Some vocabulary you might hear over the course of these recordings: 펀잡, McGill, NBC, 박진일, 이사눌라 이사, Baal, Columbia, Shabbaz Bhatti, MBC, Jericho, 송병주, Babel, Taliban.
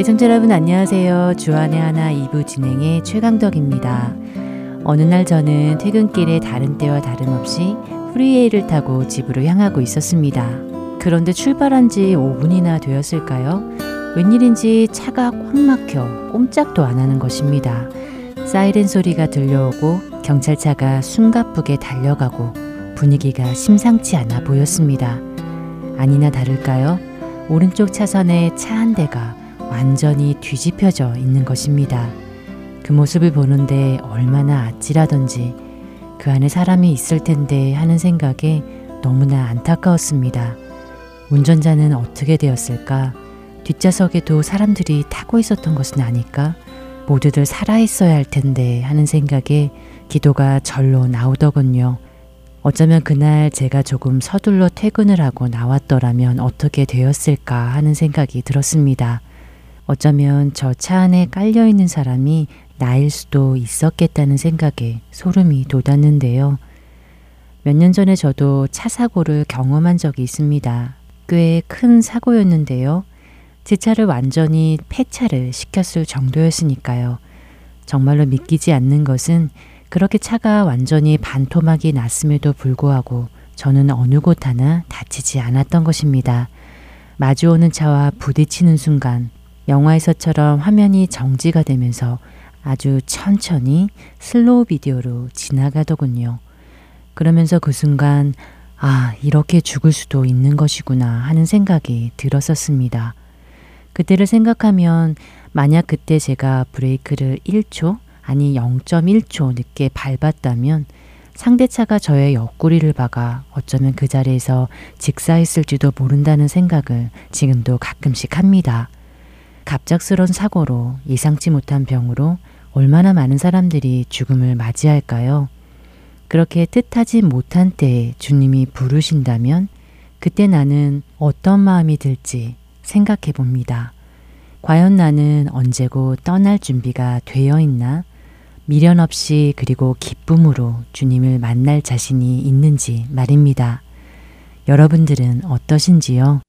애청자 여러분 안녕하세요. 주안의 하나 2부 진행의 최강덕입니다. 어느 날 저는 퇴근길에 다른 때와 다름없이 프리웨이를 타고 집으로 향하고 있었습니다. 그런데 출발한 지 5분이나 되었을까요? 웬일인지 차가 꽉 막혀 꼼짝도 안 하는 것입니다. 사이렌 소리가 들려오고 경찰차가 숨가쁘게 달려가고 분위기가 심상치 않아 보였습니다. 아니나 다를까요? 오른쪽 차선에 차 한 대가 완전히 뒤집혀져 있는 것입니다. 그 모습을 보는데 얼마나 아찔하던지 그 안에 사람이 있을 텐데 하는 생각에 너무나 안타까웠습니다. 운전자는 어떻게 되었을까? 뒷좌석에도 사람들이 타고 있었던 것은 아닐까? 모두들 살아있어야 할 텐데 하는 생각에 기도가 절로 나오더군요. 어쩌면 그날 제가 조금 서둘러 퇴근을 하고 나왔더라면 어떻게 되었을까 하는 생각이 들었습니다. 어쩌면 저 차 안에 깔려있는 사람이 나일 수도 있었겠다는 생각에 소름이 돋았는데요. 몇 년 전에 저도 차 사고를 경험한 적이 있습니다. 꽤 큰 사고였는데요. 제 차를 완전히 폐차를 시켰을 정도였으니까요. 정말로 믿기지 않는 것은 그렇게 차가 완전히 반토막이 났음에도 불구하고 저는 어느 곳 하나 다치지 않았던 것입니다. 마주오는 차와 부딪히는 순간 영화에서처럼 화면이 정지가 되면서 아주 천천히 슬로우 비디오로 지나가더군요. 그러면서 그 순간 아, 이렇게 죽을 수도 있는 것이구나 하는 생각이 들었었습니다. 그때를 생각하면 만약 그때 제가 브레이크를 1초 아니 0.1초 늦게 밟았다면 상대차가 저의 옆구리를 박아 어쩌면 그 자리에서 직사했을지도 모른다는 생각을 지금도 가끔씩 합니다. 갑작스런 사고로 예상치 못한 병으로 얼마나 많은 사람들이 죽음을 맞이할까요? 그렇게 뜻하지 못한 때에 주님이 부르신다면 그때 나는 어떤 마음이 들지 생각해 봅니다. 과연 나는 언제고 떠날 준비가 되어 있나? 미련 없이 그리고 기쁨으로 주님을 만날 자신이 있는지 말입니다. 여러분들은 어떠신지요?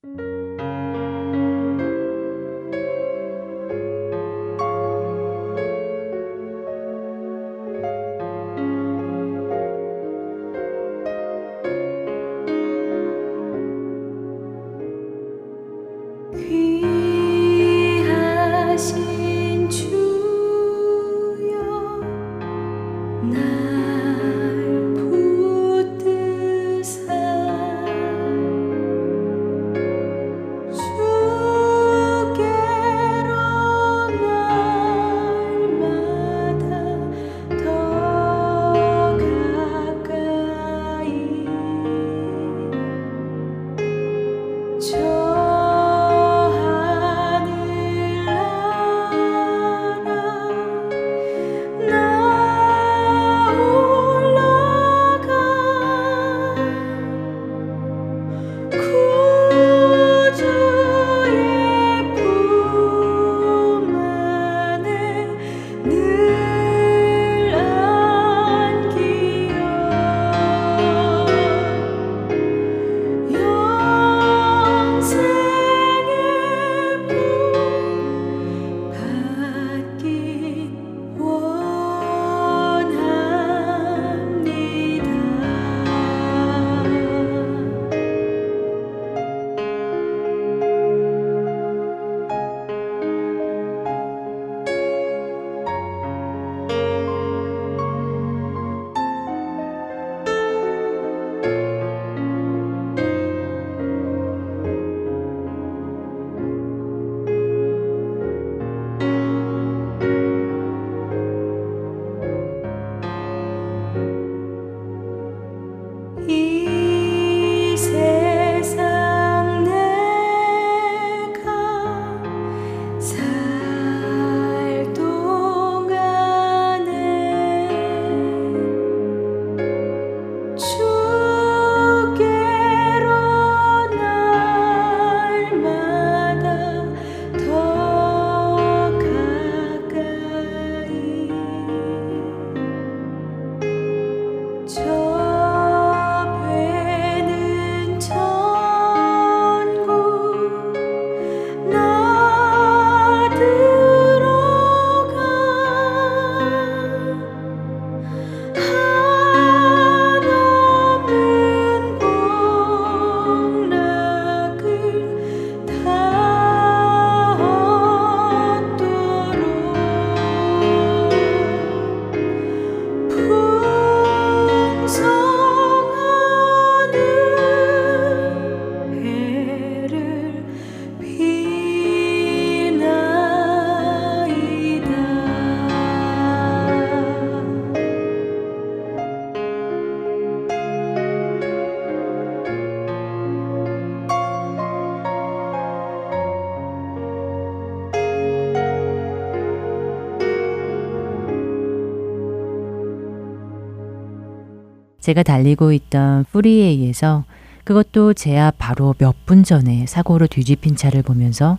제가 달리고 있던 뿌리에 의해서 그것도 제 앞 바로 몇 분 전에 사고로 뒤집힌 차를 보면서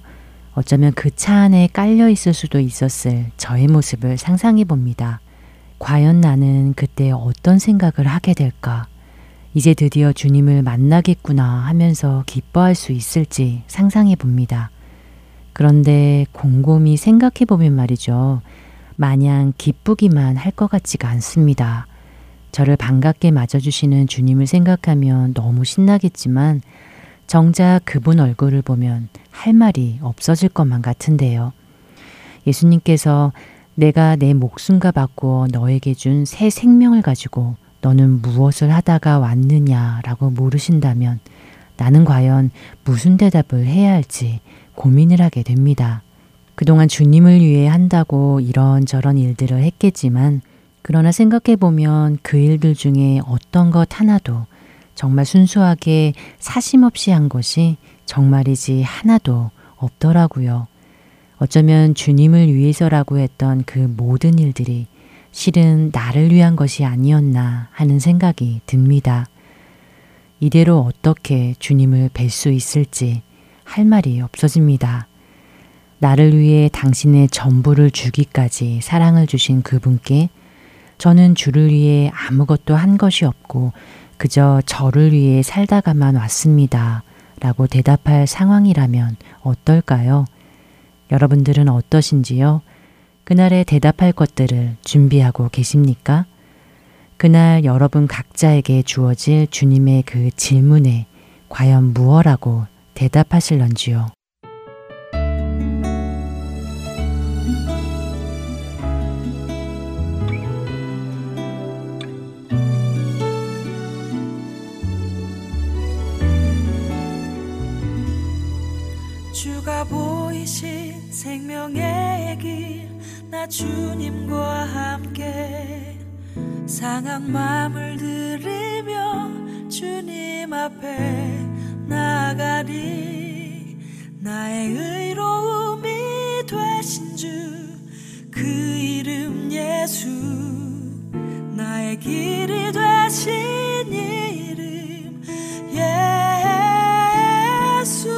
어쩌면 그 차 안에 깔려 있을 수도 있었을 저의 모습을 상상해 봅니다. 과연 나는 그때 어떤 생각을 하게 될까? 이제 드디어 주님을 만나겠구나 하면서 기뻐할 수 있을지 상상해 봅니다. 그런데 곰곰이 생각해 보면 말이죠. 마냥 기쁘기만 할 것 같지가 않습니다. 저를 반갑게 맞아주시는 주님을 생각하면 너무 신나겠지만 정작 그분 얼굴을 보면 할 말이 없어질 것만 같은데요. 예수님께서 내가 내 목숨과 바꾸어 너에게 준 새 생명을 가지고 너는 무엇을 하다가 왔느냐라고 물으신다면 나는 과연 무슨 대답을 해야 할지 고민을 하게 됩니다. 그동안 주님을 위해 한다고 이런저런 일들을 했겠지만 그러나 생각해보면 그 일들 중에 어떤 것 하나도 정말 순수하게 사심없이 한 것이 정말이지 하나도 없더라고요. 어쩌면 주님을 위해서라고 했던 그 모든 일들이 실은 나를 위한 것이 아니었나 하는 생각이 듭니다. 이대로 어떻게 주님을 뵐 수 있을지 할 말이 없어집니다. 나를 위해 당신의 전부를 주기까지 사랑을 주신 그분께 저는 주를 위해 아무것도 한 것이 없고 그저 저를 위해 살다가만 왔습니다. 라고 대답할 상황이라면 어떨까요? 여러분들은 어떠신지요? 그날에 대답할 것들을 준비하고 계십니까? 그날 여러분 각자에게 주어질 주님의 그 질문에 과연 무엇라고 대답하실런지요? 주가 보이신 생명의 길 나 주님과 함께 상한 마음을 들이며 주님 앞에 나아가리 나의 의로움이 되신 주 그 이름 예수 나의 길이 되신 이름 예수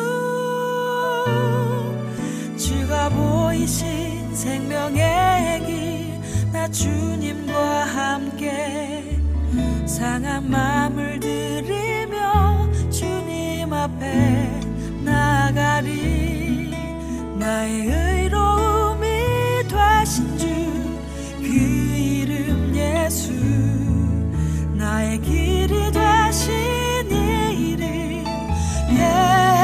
주가 보이신 생명의 길 나 주님과 함께 상한 마음을 들이며 주님 앞에 나아가리 나의 의로움이 되신 주 그 이름 예수 나의 길이 되신 이름 예수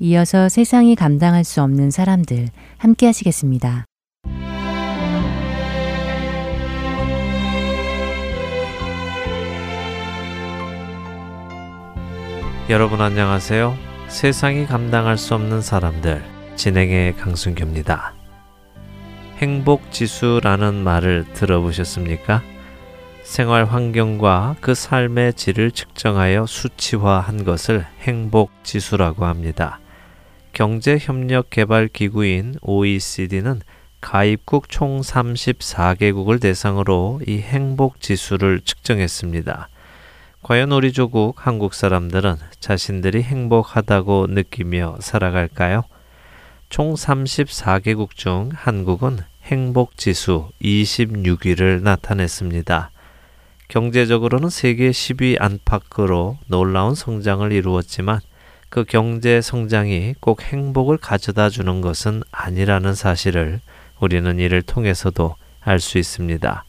이어서 세상이 감당할 수 없는 사람들 함께 하시겠습니다. 여러분 안녕하세요. 세상이 감당할 수 없는 사람들 진행의 강순규입니다. 행복지수라는 말을 들어보셨습니까? 생활 환경과 그 삶의 질을 측정하여 수치화한 것을 행복지수라고 합니다. 경제협력개발기구인 OECD는 가입국 총 34개국을 대상으로 이 행복지수를 측정했습니다. 과연 우리 조국 한국 사람들은 자신들이 행복하다고 느끼며 살아갈까요? 총 34개국 중 한국은 행복지수 26위를 나타냈습니다. 경제적으로는 세계 10위 안팎으로 놀라운 성장을 이루었지만 그 경제 성장이 꼭 행복을 가져다 주는 것은 아니라는 사실을 우리는 이를 통해서도 알 수 있습니다.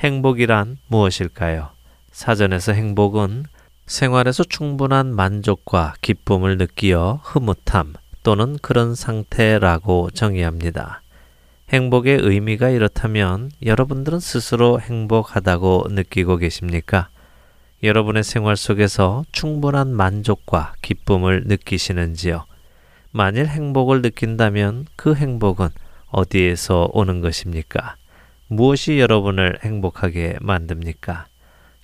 행복이란 무엇일까요? 사전에서 행복은 생활에서 충분한 만족과 기쁨을 느끼어 흐뭇함 또는 그런 상태라고 정의합니다. 행복의 의미가 이렇다면 여러분들은 스스로 행복하다고 느끼고 계십니까? 여러분의 생활 속에서 충분한 만족과 기쁨을 느끼시는지요? 만일 행복을 느낀다면 그 행복은 어디에서 오는 것입니까? 무엇이 여러분을 행복하게 만듭니까?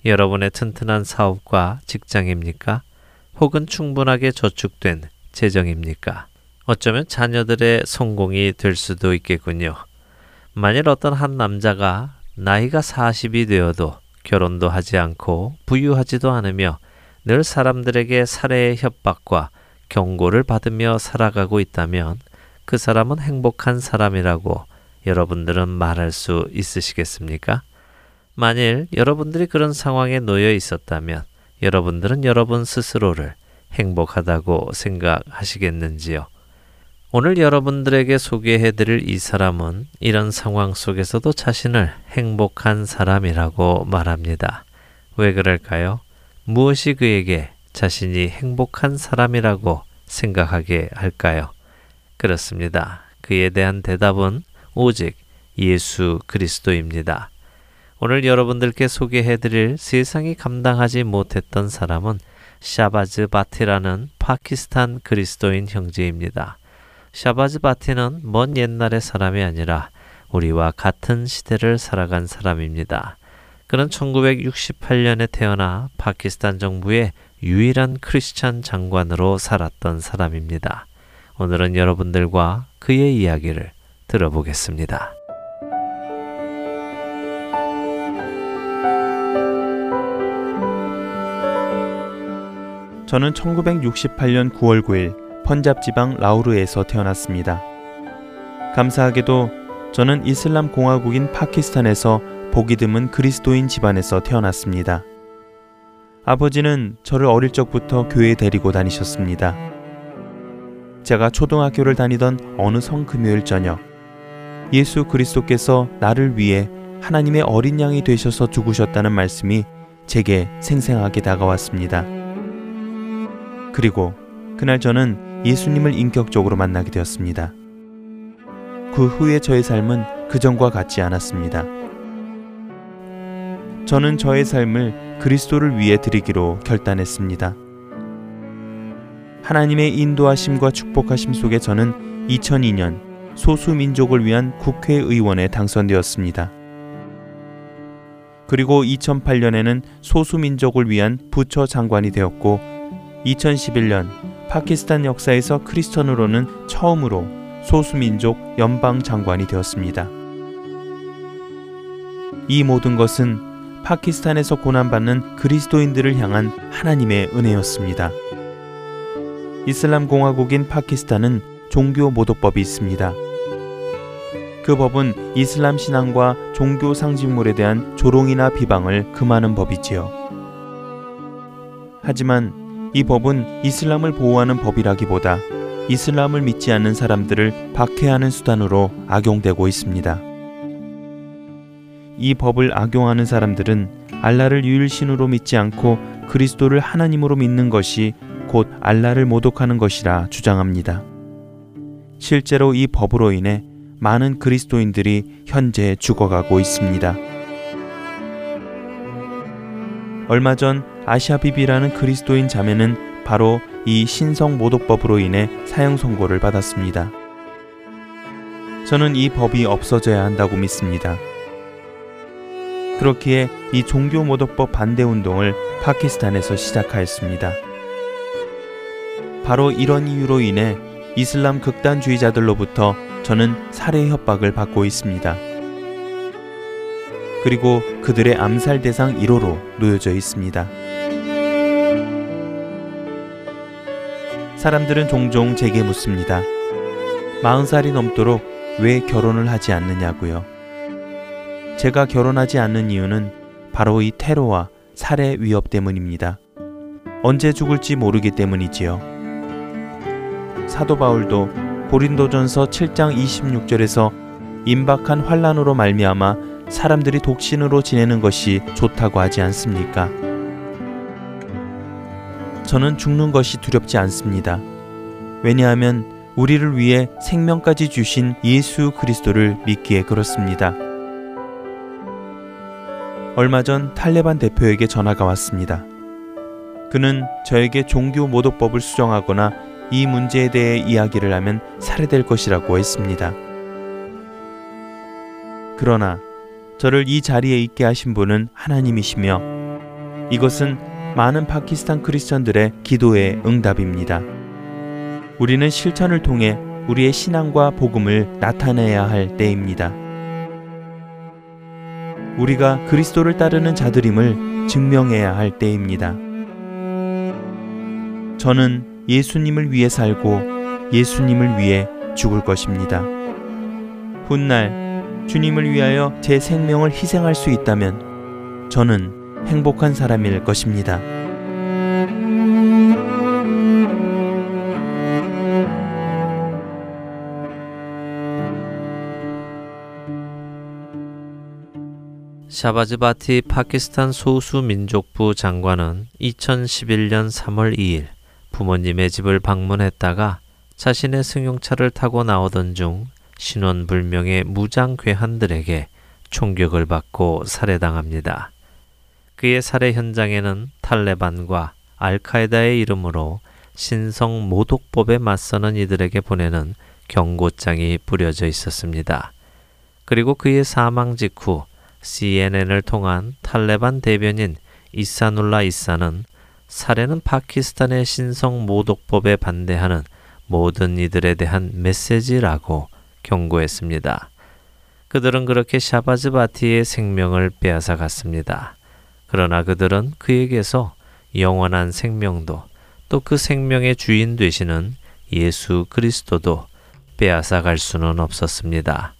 여러분의 튼튼한 사업과 직장입니까? 혹은 충분하게 저축된 재정입니까? 어쩌면 자녀들의 성공이 될 수도 있겠군요. 만일 어떤 한 남자가 나이가 40이 되어도 결혼도 하지 않고 부유하지도 않으며 늘 사람들에게 살해의 협박과 경고를 받으며 살아가고 있다면 그 사람은 행복한 사람이라고 여러분들은 말할 수 있으시겠습니까? 만일 여러분들이 그런 상황에 놓여 있었다면 여러분들은 여러분 스스로를 행복하다고 생각하시겠는지요? 오늘 여러분들에게 소개해드릴 이 사람은 이런 상황 속에서도 자신을 행복한 사람이라고 말합니다. 왜 그럴까요? 무엇이 그에게 자신이 행복한 사람이라고 생각하게 할까요? 그렇습니다. 그에 대한 대답은 오직 예수 그리스도입니다. 오늘 여러분들께 소개해드릴 세상이 감당하지 못했던 사람은 샤바즈 바티라는 파키스탄 그리스도인 형제입니다. 샤바즈 바티는 먼 옛날의 사람이 아니라 우리와 같은 시대를 살아간 사람입니다. 그는 1968년에 태어나 파키스탄 정부의 유일한 크리스찬 장관으로 살았던 사람입니다. 오늘은 여러분들과 그의 이야기를 들어보겠습니다. 저는 1968년 9월 9일 펀잡 지방 라우르에서 태어났습니다. 감사하게도 저는 이슬람 공화국인 파키스탄에서 보기 드문 그리스도인 집안에서 태어났습니다. 아버지는 저를 어릴 적부터 교회에 데리고 다니셨습니다. 제가 초등학교를 다니던 어느 성금요일 저녁, 예수 그리스도께서 나를 위해 하나님의 어린 양이 되셔서 죽으셨다는 말씀이 제게 생생하게 다가왔습니다. 그리고 그날 저는 예수님을 인격적으로 만나게 되었습니다. 그 후에 저의 삶은 그전과 같지 않았습니다. 저는 저의 삶을 그리스도를 위해 드리기로 결단했습니다. 하나님의 인도하심과 축복하심 속에 저는 2002년 소수민족을 위한 국회의원에 당선되었습니다. 그리고 2008년에는 소수민족을 위한 부처 장관이 되었고 2011년 파키스탄 역사에서 크리스천으로는 처음으로 소수민족 연방 장관이 되었습니다. 이 모든 것은 파키스탄에서 고난받는 그리스도인들을 향한 하나님의 은혜였습니다. 이슬람 공화국인 파키스탄은 종교 모독법이 있습니다. 그 법은 이슬람 신앙과 종교 상징물에 대한 조롱이나 비방을 금하는 법이지요. 하지만 이 법은 이슬람을 보호하는 법이라기보다 이슬람을 믿지 않는 사람들을 박해하는 수단으로 악용되고 있습니다. 이 법을 악용하는 사람들은 알라를 유일신으로 믿지 않고 그리스도를 하나님으로 믿는 것이 곧 알라를 모독하는 것이라 주장합니다. 실제로 이 법으로 인해 많은 그리스도인들이 현재 죽어가고 있습니다. 얼마 전 아샤비비라는 그리스도인 자매는 바로 이 신성 모독법으로 인해 사형 선고를 받았습니다. 저는 이 법이 없어져야 한다고 믿습니다. 그렇기에 이 종교 모독법 반대 운동을 파키스탄에서 시작하였습니다. 바로 이런 이유로 인해 이슬람 극단주의자들로부터 저는 살해 협박을 받고 있습니다. 그리고 그들의 암살 대상 1호로 놓여져 있습니다. 사람들은 종종 제게 묻습니다. 40살이 넘도록 왜 결혼을 하지 않느냐고요. 제가 결혼하지 않는 이유는 바로 이 테러와 살해 위협 때문입니다. 언제 죽을지 모르기 때문이지요. 사도 바울도 고린도전서 7장 26절에서 임박한 환란으로 말미암아 사람들이 독신으로 지내는 것이 좋다고 하지 않습니까? 저는 죽는 것이 두렵지 않습니다. 왜냐하면 우리를 위해 생명까지 주신 예수 그리스도를 믿기에 그렇습니다. 얼마 전 탈레반 대표에게 전화가 왔습니다. 그는 저에게 종교 모독법을 수정하거나 이 문제에 대해 이야기를 하면 살해될 것이라고 했습니다. 그러나 저를 이 자리에 있게 하신 분은 하나님이시며 이것은 많은 파키스탄 크리스천들의 기도의 응답입니다. 우리는 실천을 통해 우리의 신앙과 복음을 나타내야 할 때입니다. 우리가 그리스도를 따르는 자들임을 증명해야 할 때입니다. 저는 예수님을 위해 살고 예수님을 위해 죽을 것입니다. 훗날 주님을 위하여 제 생명을 희생할 수 있다면 저는 행복한 사람일 것입니다. 샤바즈 바티 파키스탄 소수민족부 장관은 2011년 3월 2일 부모님의 집을 방문했다가 자신의 승용차를 타고 나오던 중 신원불명의 무장 괴한들에게 총격을 받고 살해당합니다. 그의 살해 현장에는 탈레반과 알카에다의 이름으로 신성 모독법에 맞서는 이들에게 보내는 경고장이 뿌려져 있었습니다. 그리고 그의 사망 직후 CNN을 통한 탈레반 대변인 이사눌라 이사는 살해는 파키스탄의 신성 모독법에 반대하는 모든 이들에 대한 메시지라고 경고했습니다. 그들은 그렇게 샤바즈 바티의 생명을 빼앗아 갔습니다. 그러나 그들은 그에게서 영원한 생명도 또 그 생명의 주인 되시는 예수 그리스도도 빼앗아 갈 수는 없었습니다.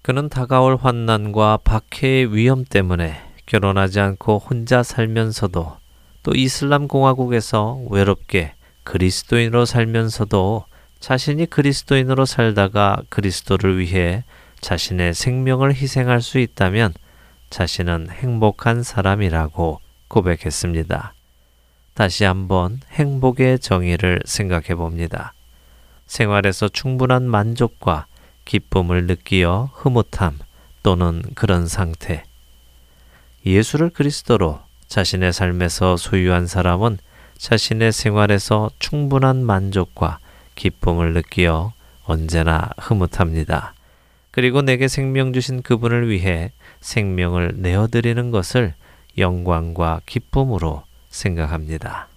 그는 다가올 환난과 박해의 위험 때문에 결혼하지 않고 혼자 살면서도 또 이슬람 공화국에서 외롭게 그리스도인으로 살면서도 자신이 그리스도인으로 살다가 그리스도를 위해 자신의 생명을 희생할 수 있다면 자신은 행복한 사람이라고 고백했습니다. 다시 한번 행복의 정의를 생각해 봅니다. 생활에서 충분한 만족과 기쁨을 느끼어 흐뭇함 또는 그런 상태. 예수를 그리스도로 자신의 삶에서 소유한 사람은 자신의 생활에서 충분한 만족과 기쁨을 느끼어 언제나 흐뭇합니다. 그리고 내게 생명 주신 그분을 위해 생명을 내어드리는 것을 영광과 기쁨으로 생각합니다.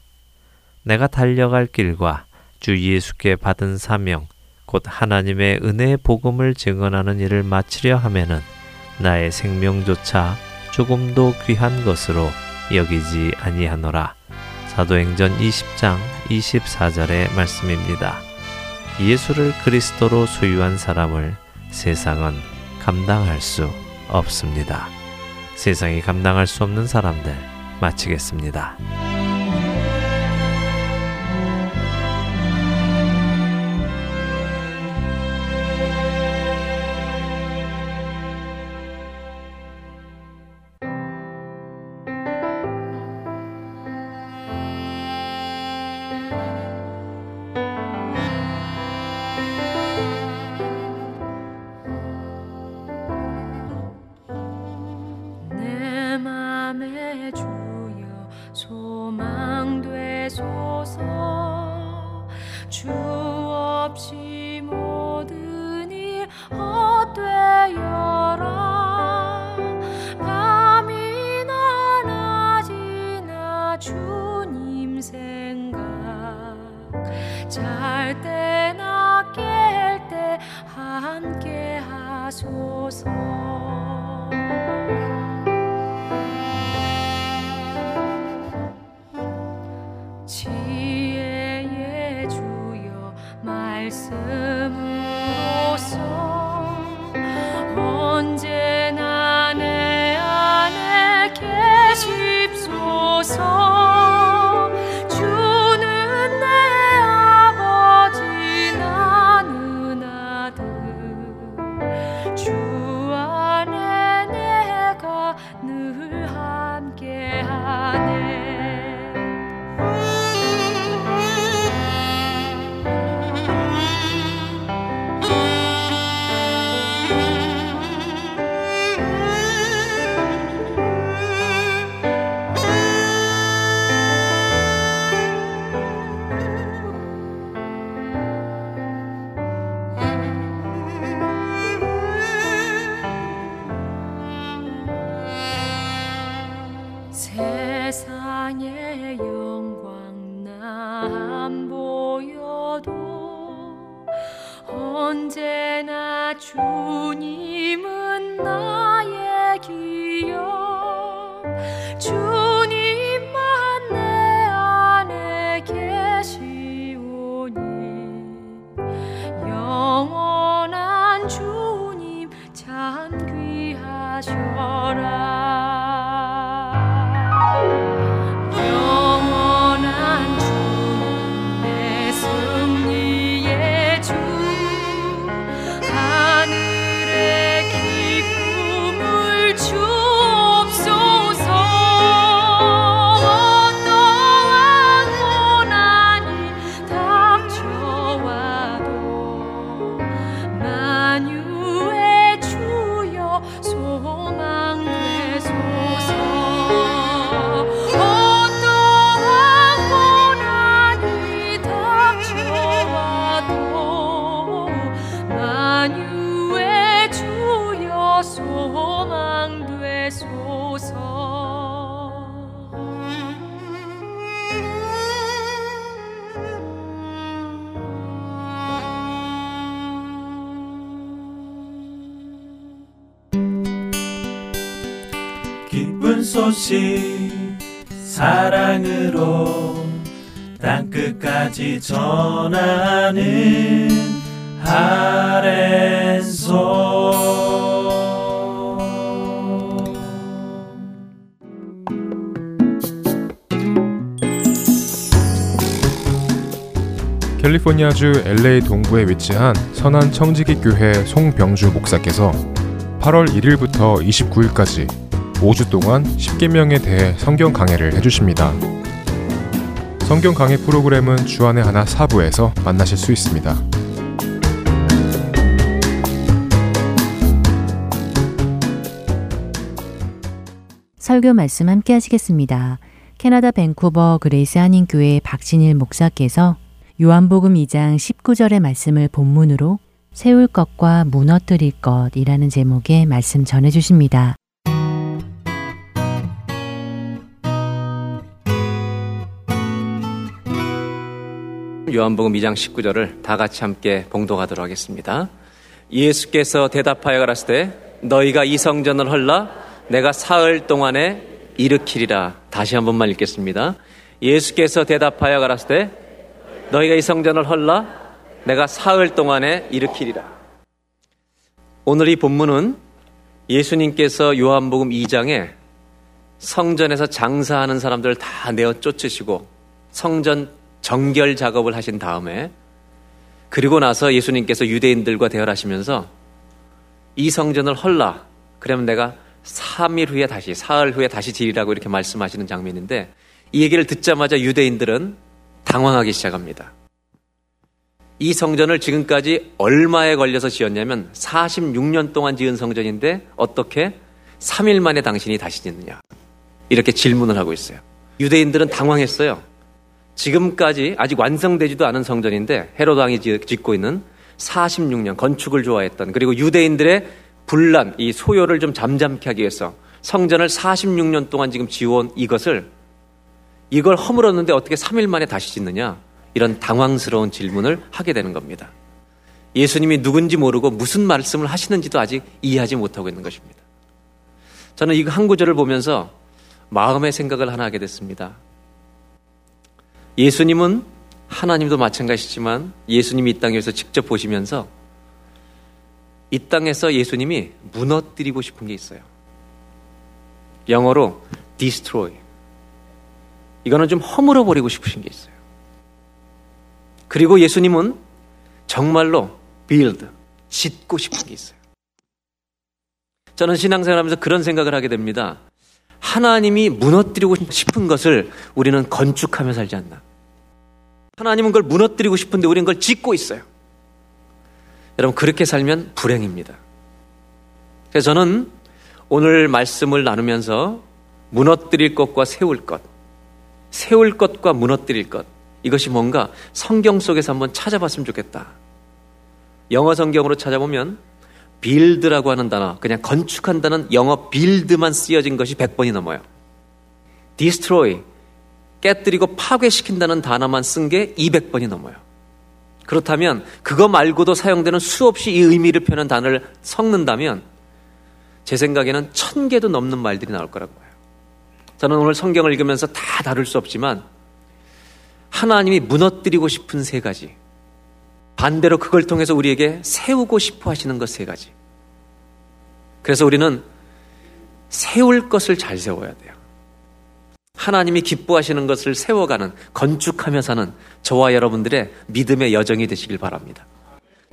내가 달려갈 길과 주 예수께 받은 사명, 곧 하나님의 은혜의 복음을 증언하는 일을 마치려 하면은 나의 생명조차 조금도 귀한 것으로 여기지 아니하노라. 사도행전 20장 24절의 말씀입니다. 예수를 그리스도로 소유한 사람을 세상은 감당할 수 없습니다. 세상이 감당할 수 없는 사람들 마치겠습니다. 세상의 영광 난 보여도 언제나 주님은 나의 기억 주님만 내 안에 계시오니 영원한 주님 찬귀하셔라 소식 사랑으로 땅끝까지 전하는 아랜소 캘리포니아주 LA 동부에 위치한 선한 청지기 교회 송병주 목사께서 8월 1일부터 29일까지 5주 동안 10계명에 대해 성경 강해를 해주십니다. 성경 강해 프로그램은 주안에 하나 4부에서 만나실 수 있습니다. 설교 말씀 함께 하시겠습니다. 캐나다 밴쿠버 그레이스 한인교회 박진일 목사께서 요한복음 2장 19절의 말씀을 본문으로 세울 것과 무너뜨릴 것이라는 제목의 말씀 전해주십니다. 요한복음 2장 19절을 다 같이 함께 봉독하도록 하겠습니다. 예수께서 대답하여 가라사대 너희가 이 성전을 헐라 내가 사흘 동안에 일으키리라. 다시 한 번만 읽겠습니다. 예수께서 대답하여 가라사대 너희가 이 성전을 헐라 내가 사흘 동안에 일으키리라. 오늘 이 본문은 예수님께서 요한복음 2장에 성전에서 장사하는 사람들을 다 내어 쫓으시고 성전 정결 작업을 하신 다음에 그리고 나서 예수님께서 유대인들과 대화하시면서 이 성전을 헐라 그러면 내가 3일 후에 다시 사흘 후에 다시 지으리라고 이렇게 말씀하시는 장면인데 이 얘기를 듣자마자 유대인들은 당황하기 시작합니다. 이 성전을 지금까지 얼마에 걸려서 지었냐면 46년 동안 지은 성전인데 어떻게 3일 만에 당신이 다시 짓느냐 이렇게 질문을 하고 있어요. 유대인들은 당황했어요. 지금까지 아직 완성되지도 않은 성전인데 헤롯 왕이 짓고 있는 46년 건축을 좋아했던 그리고 유대인들의 분란, 이 소요를 좀 잠잠케 하기 위해서 성전을 46년 동안 지금 지어온 이걸 허물었는데 어떻게 3일 만에 다시 짓느냐 이런 당황스러운 질문을 하게 되는 겁니다. 예수님이 누군지 모르고 무슨 말씀을 하시는지도 아직 이해하지 못하고 있는 것입니다. 저는 이 한 구절을 보면서 마음의 생각을 하나 하게 됐습니다. 예수님은 하나님도 마찬가지지만 예수님이 이 땅에서 직접 보시면서 이 땅에서 예수님이 무너뜨리고 싶은 게 있어요. 영어로 destroy. 이거는 좀 허물어버리고 싶으신 게 있어요. 그리고 예수님은 정말로 build, 짓고 싶은 게 있어요. 저는 신앙생활하면서 그런 생각을 하게 됩니다. 하나님이 무너뜨리고 싶은 것을 우리는 건축하며 살지 않나. 하나님은 그걸 무너뜨리고 싶은데 우리는 그걸 짓고 있어요. 여러분 그렇게 살면 불행입니다. 그래서 저는 오늘 말씀을 나누면서 무너뜨릴 것과 세울 것, 세울 것과 무너뜨릴 것 이것이 뭔가 성경 속에서 한번 찾아봤으면 좋겠다. 영어 성경으로 찾아보면 빌드라고 하는 단어, 그냥 건축한다는 영어 빌드만 쓰여진 것이 100번이 넘어요. 디스트로이, 깨뜨리고 파괴시킨다는 단어만 쓴 게 200번이 넘어요. 그렇다면 그거 말고도 사용되는 수없이 이 의미를 표현한 단어를 섞는다면 제 생각에는 1000개도 넘는 말들이 나올 거라고 봐요. 저는 오늘 성경을 읽으면서 다 다룰 수 없지만 하나님이 무너뜨리고 싶은 3가지, 반대로 그걸 통해서 우리에게 세우고 싶어 하시는 것 3가지. 그래서 우리는 세울 것을 잘 세워야 돼요. 하나님이 기뻐하시는 것을 세워가는, 건축하며 사는 저와 여러분들의 믿음의 여정이 되시길 바랍니다.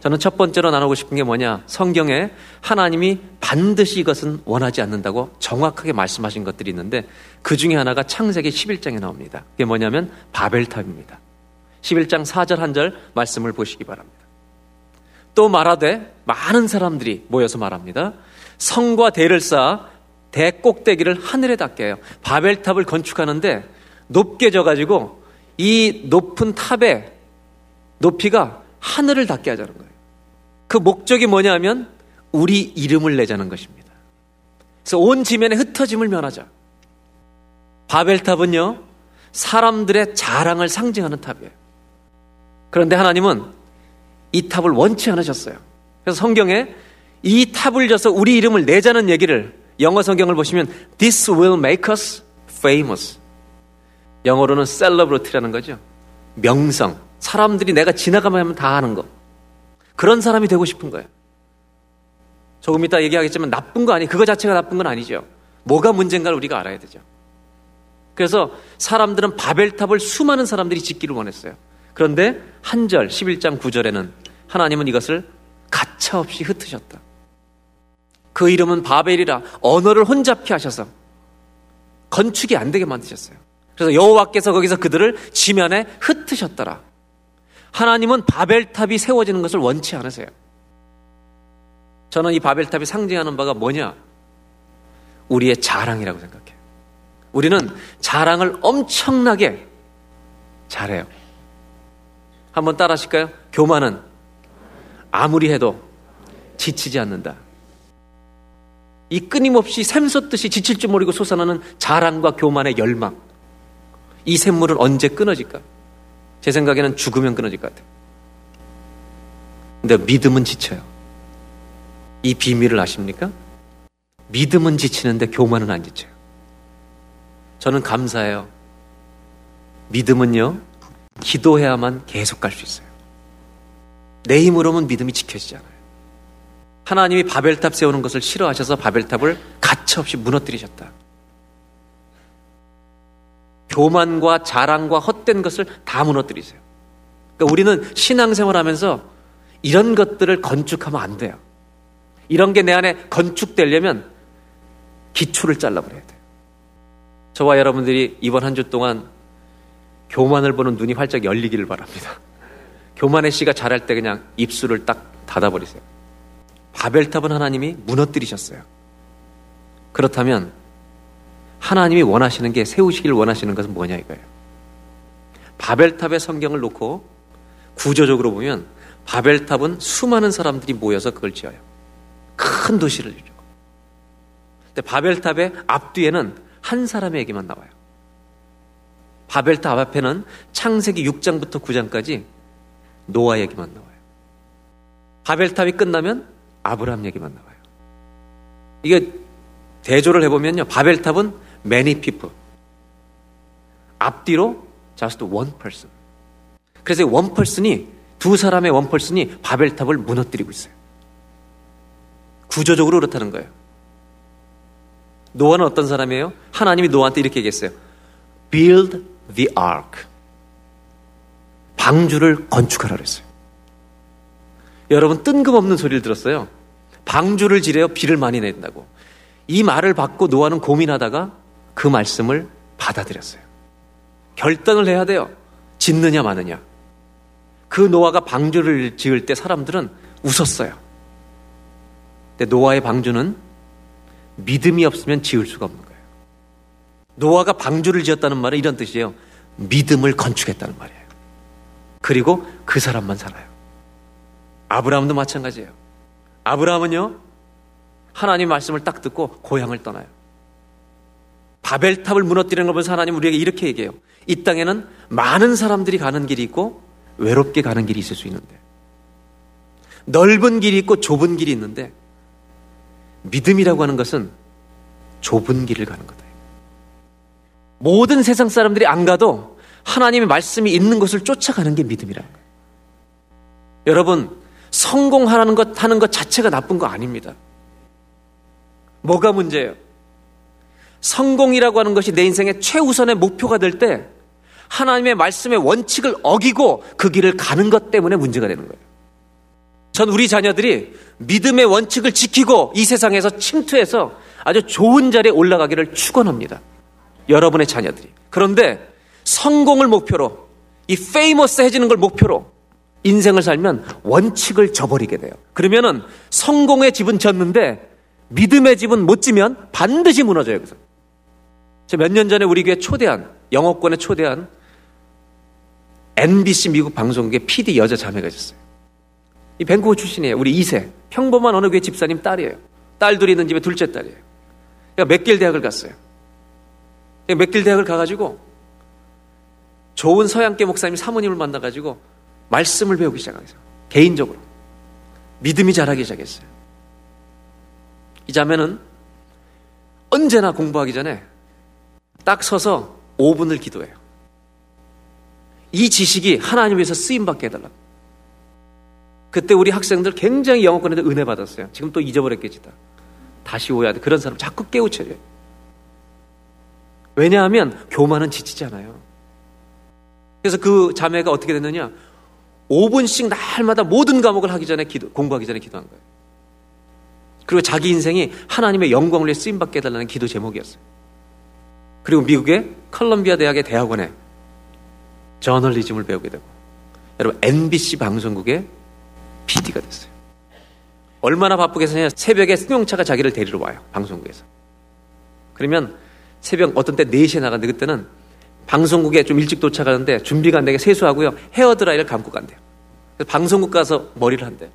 저는 첫 번째로 나누고 싶은 게 뭐냐, 성경에 하나님이 반드시 이것은 원하지 않는다고 정확하게 말씀하신 것들이 있는데 그 중에 하나가 창세기 11장에 나옵니다. 그게 뭐냐면 바벨탑입니다. 11장 4절 1절 말씀을 보시기 바랍니다. 또 말하되, 많은 사람들이 모여서 말합니다. 성과 대를 쌓아 대 꼭대기를 하늘에 닿게 해요. 바벨탑을 건축하는데 높게 져가지고 이 높은 탑의 높이가 하늘을 닿게 하자는 거예요. 그 목적이 뭐냐 하면 우리 이름을 내자는 것입니다. 그래서 온 지면에 흩어짐을 면하자. 바벨탑은요, 사람들의 자랑을 상징하는 탑이에요. 그런데 하나님은 이 탑을 원치 않으셨어요. 그래서 성경에 이 탑을 져서 우리 이름을 내자는 얘기를, 영어 성경을 보시면 This will make us famous, 영어로는 celebrity라는 거죠. 명성, 사람들이 내가 지나가면 하면 다 아는 거, 그런 사람이 되고 싶은 거예요. 조금 이따 얘기하겠지만 나쁜 거 아니에요. 그거 자체가 나쁜 건 아니죠. 뭐가 문제인가를 우리가 알아야 되죠. 그래서 사람들은 바벨탑을 수많은 사람들이 짓기를 원했어요. 그런데 1절 11장 9절에는 하나님은 이것을 가차없이 흩으셨다. 그 이름은 바벨이라, 언어를 혼잡히 하셔서 건축이 안 되게 만드셨어요. 그래서 여호와께서 거기서 그들을 지면에 흩으셨더라. 하나님은 바벨탑이 세워지는 것을 원치 않으세요. 저는 이 바벨탑이 상징하는 바가 뭐냐, 우리의 자랑이라고 생각해요. 우리는 자랑을 엄청나게 잘해요. 한번 따라 하실까요? 교만은 아무리 해도 지치지 않는다. 이 끊임없이 샘솟듯이 지칠 줄 모르고 솟아나는 자랑과 교만의 열망, 이 샘물은 언제 끊어질까? 제 생각에는 죽으면 끊어질 것 같아요. 근데 믿음은 지쳐요. 이 비밀을 아십니까? 믿음은 지치는데 교만은 안 지쳐요. 저는 감사해요. 믿음은요, 기도해야만 계속 갈 수 있어요. 내 힘으로는 믿음이 지켜지지 않아요. 하나님이 바벨탑 세우는 것을 싫어하셔서 바벨탑을 가차없이 무너뜨리셨다. 교만과 자랑과 헛된 것을 다 무너뜨리세요. 그러니까 우리는 신앙생활하면서 이런 것들을 건축하면 안 돼요. 이런 게 내 안에 건축되려면 기초를 잘라버려야 돼요. 저와 여러분들이 이번 한 주 동안 교만을 보는 눈이 활짝 열리기를 바랍니다. 교만의 씨가 자랄 때 그냥 입술을 딱 닫아버리세요. 바벨탑은 하나님이 무너뜨리셨어요. 그렇다면 하나님이 원하시는 게, 세우시길 원하시는 것은 뭐냐 이거예요. 바벨탑의 성경을 놓고 구조적으로 보면 바벨탑은 수많은 사람들이 모여서 그걸 지어요. 큰 도시를 이루죠. 근데 바벨탑의 앞뒤에는 한 사람의 얘기만 나와요. 바벨탑 앞에는 창세기 6장부터 9장까지 노아 얘기만 나와요. 바벨탑이 끝나면 아브라함 얘기만 나와요. 이게 대조를 해보면요, 바벨탑은 many people, 앞뒤로 just one person. 그래서 one person이, 두 사람의 one person이 바벨탑을 무너뜨리고 있어요. 구조적으로 그렇다는 거예요. 노아는 어떤 사람이에요? 하나님이 노아한테 이렇게 얘기했어요. Build the ark, 방주를 건축하라 그랬어요. 여러분 뜬금없는 소리를 들었어요. 방주를 지래요, 비를 많이 낸다고. 이 말을 받고 노아는 고민하다가 그 말씀을 받아들였어요. 결단을 해야 돼요. 짓느냐 마느냐. 그 노아가 방주를 지을 때 사람들은 웃었어요. 근데 노아의 방주는 믿음이 없으면 지을 수가 없는 거예요. 노아가 방주를 지었다는 말은 이런 뜻이에요. 믿음을 건축했다는 말이에요. 그리고 그 사람만 살아요. 아브라함도 마찬가지예요. 아브라함은요, 하나님 말씀을 딱 듣고 고향을 떠나요. 바벨탑을 무너뜨리는 걸 보면서 하나님 우리에게 이렇게 얘기해요. 이 땅에는 많은 사람들이 가는 길이 있고 외롭게 가는 길이 있을 수 있는데, 넓은 길이 있고 좁은 길이 있는데, 믿음이라고 하는 것은 좁은 길을 가는 거다. 모든 세상 사람들이 안 가도 하나님의 말씀이 있는 것을 쫓아가는 게 믿음이라는 거예요. 여러분, 성공하는 것 하는 것 자체가 나쁜 거 아닙니다. 뭐가 문제예요? 성공이라고 하는 것이 내 인생의 최우선의 목표가 될 때 하나님의 말씀의 원칙을 어기고 그 길을 가는 것 때문에 문제가 되는 거예요. 전 우리 자녀들이 믿음의 원칙을 지키고 이 세상에서 침투해서 아주 좋은 자리에 올라가기를 축원합니다. 여러분의 자녀들이. 그런데 성공을 목표로, 이 페이머스해지는 걸 목표로 인생을 살면 원칙을 저버리게 돼요. 그러면은 성공의 집은 졌는데 믿음의 집은 못 지면 반드시 무너져요. 그래서 제가 몇 년 전에 우리 교회 초대한, 영어권에 초대한 NBC 미국 방송국의 PD 여자 자매가 있었어요. 이 밴쿠버 출신이에요. 우리 2세. 평범한 어느 교회 집사님 딸이에요. 딸 둘이 있는 집에 둘째 딸이에요. 맥길 대학을 갔어요. 맥길 대학을 가가지고 좋은 서양계 목사님 사모님을 만나가지고 말씀을 배우기 시작했어요. 개인적으로. 믿음이 자라기 시작했어요. 이 자매는 언제나 공부하기 전에 딱 서서 5분을 기도해요. 이 지식이 하나님 위해서 쓰임받게 해달라고. 그때 우리 학생들 굉장히 영어권에서 은혜 받았어요. 지금 또 잊어버렸겠지. 다시 오야 돼. 그런 사람 자꾸 깨우쳐요. 왜냐하면 교만은 지치지 않아요. 그래서 그 자매가 어떻게 됐느냐, 5분씩 날마다 모든 과목을 하기 전에 공부하기 전에 기도한 거예요. 그리고 자기 인생이 하나님의 영광을 위해 쓰임받게 해달라는 기도 제목이었어요. 그리고 미국의 컬럼비아 대학의 대학원에 저널리즘을 배우게 되고, 여러분 MBC 방송국의 PD가 됐어요. 얼마나 바쁘겠느냐, 새벽에 승용차가 자기를 데리러 와요. 방송국에서. 그러면 새벽 어떤 때 4시에 나갔는데, 그때는 방송국에 좀 일찍 도착하는데 준비가 안 되게 세수하고요, 헤어드라이를 감고 간대요. 그래서 방송국 가서 머리를 한대요.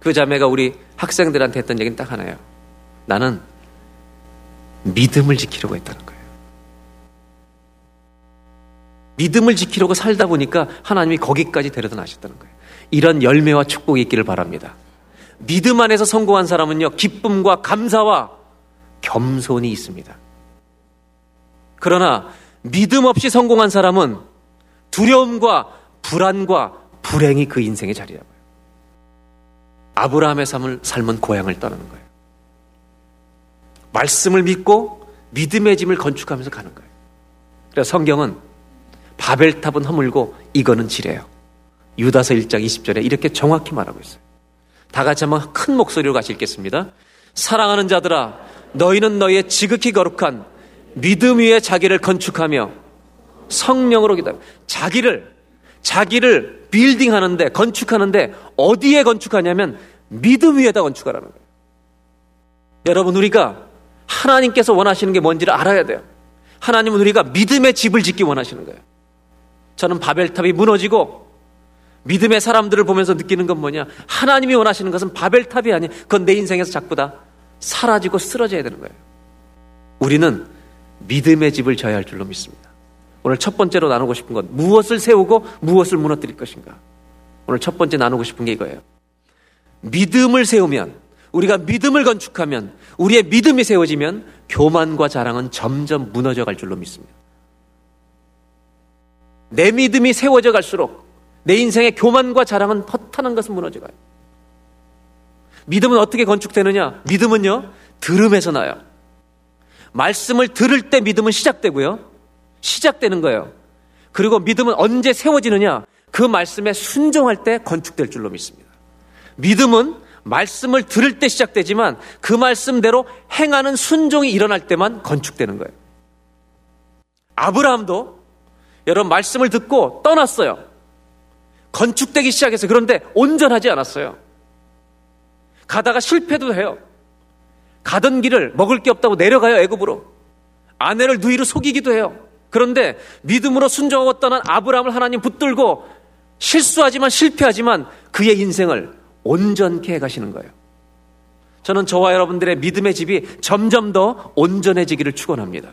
그 자매가 우리 학생들한테 했던 얘기는 딱 하나예요. 나는 믿음을 지키려고 했다는 거예요. 믿음을 지키려고 살다 보니까 하나님이 거기까지 데려다 놔셨다는 거예요. 이런 열매와 축복이 있기를 바랍니다. 믿음 안에서 성공한 사람은요, 기쁨과 감사와 겸손이 있습니다. 그러나 믿음 없이 성공한 사람은 두려움과 불안과 불행이 그 인생의 자리라고요. 아브라함의 삶은 고향을 떠나는 거예요. 말씀을 믿고 믿음의 짐을 건축하면서 가는 거예요. 그래서 성경은 바벨탑은 허물고 이거는 지레요, 유다서 1장 20절에 이렇게 정확히 말하고 있어요. 다 같이 한번 큰 목소리로 같이 읽겠습니다. 사랑하는 자들아, 너희는 너희의 지극히 거룩한 믿음 위에 자기를 건축하며 성령으로 기다려. 자기를 빌딩하는데, 건축하는데 어디에 건축하냐면 믿음 위에다 건축하라는 거예요. 여러분, 우리가 하나님께서 원하시는 게 뭔지를 알아야 돼요. 하나님은 우리가 믿음의 집을 짓기 원하시는 거예요. 저는 바벨탑이 무너지고 믿음의 사람들을 보면서 느끼는 건 뭐냐, 하나님이 원하시는 것은 바벨탑이 아니, 그건 내 인생에서 자꾸 다 사라지고 쓰러져야 되는 거예요. 우리는 믿음의 집을 져야 할 줄로 믿습니다. 오늘 첫 번째로 나누고 싶은 건 무엇을 세우고 무엇을 무너뜨릴 것인가. 오늘 첫 번째 나누고 싶은 게 이거예요. 믿음을 세우면, 우리가 믿음을 건축하면, 우리의 믿음이 세워지면 교만과 자랑은 점점 무너져 갈 줄로 믿습니다. 내 믿음이 세워져 갈수록 내 인생의 교만과 자랑은 허탄한 것은 무너져 가요. 믿음은 어떻게 건축되느냐? 믿음은요, 들음에서 나요. 말씀을 들을 때 믿음은 시작되고요. 시작되는 거예요. 그리고 믿음은 언제 세워지느냐? 그 말씀에 순종할 때 건축될 줄로 믿습니다. 믿음은 말씀을 들을 때 시작되지만 그 말씀대로 행하는 순종이 일어날 때만 건축되는 거예요. 아브라함도 여러분 말씀을 듣고 떠났어요. 건축되기 시작했어요. 그런데 온전하지 않았어요. 가다가 실패도 해요. 가던 길을 먹을 게 없다고 내려가요, 애굽으로. 아내를 누이로 속이기도 해요. 그런데 믿음으로 순종하고 떠난 아브라함을 하나님 붙들고 실수하지만 실패하지만 그의 인생을 온전케 해가시는 거예요. 저는 저와 여러분들의 믿음의 집이 점점 더 온전해지기를 축원합니다.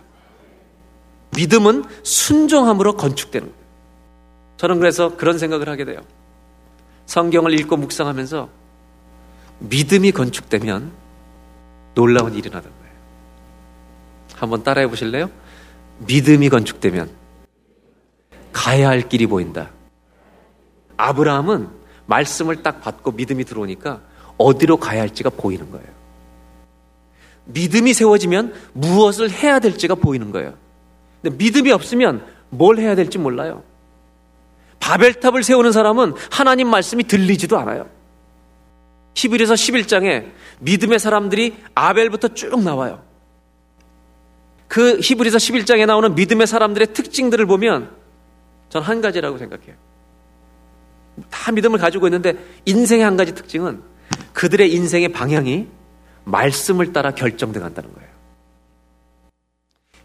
믿음은 순종함으로 건축되는 거예요. 저는 그래서 그런 생각을 하게 돼요. 성경을 읽고 묵상하면서 믿음이 건축되면 놀라운 일이 나는 거예요. 한번 따라해 보실래요? 믿음이 건축되면 가야 할 길이 보인다. 아브라함은 말씀을 딱 받고 믿음이 들어오니까 어디로 가야 할지가 보이는 거예요. 믿음이 세워지면 무엇을 해야 될지가 보이는 거예요. 근데 믿음이 없으면 뭘 해야 될지 몰라요. 바벨탑을 세우는 사람은 하나님 말씀이 들리지도 않아요. 히브리서 11장에 믿음의 사람들이 아벨부터 쭉 나와요. 그 히브리서 11장에 나오는 믿음의 사람들의 특징들을 보면 전 한 가지라고 생각해요. 다 믿음을 가지고 있는데 인생의 한 가지 특징은 그들의 인생의 방향이 말씀을 따라 결정돼간다는 거예요.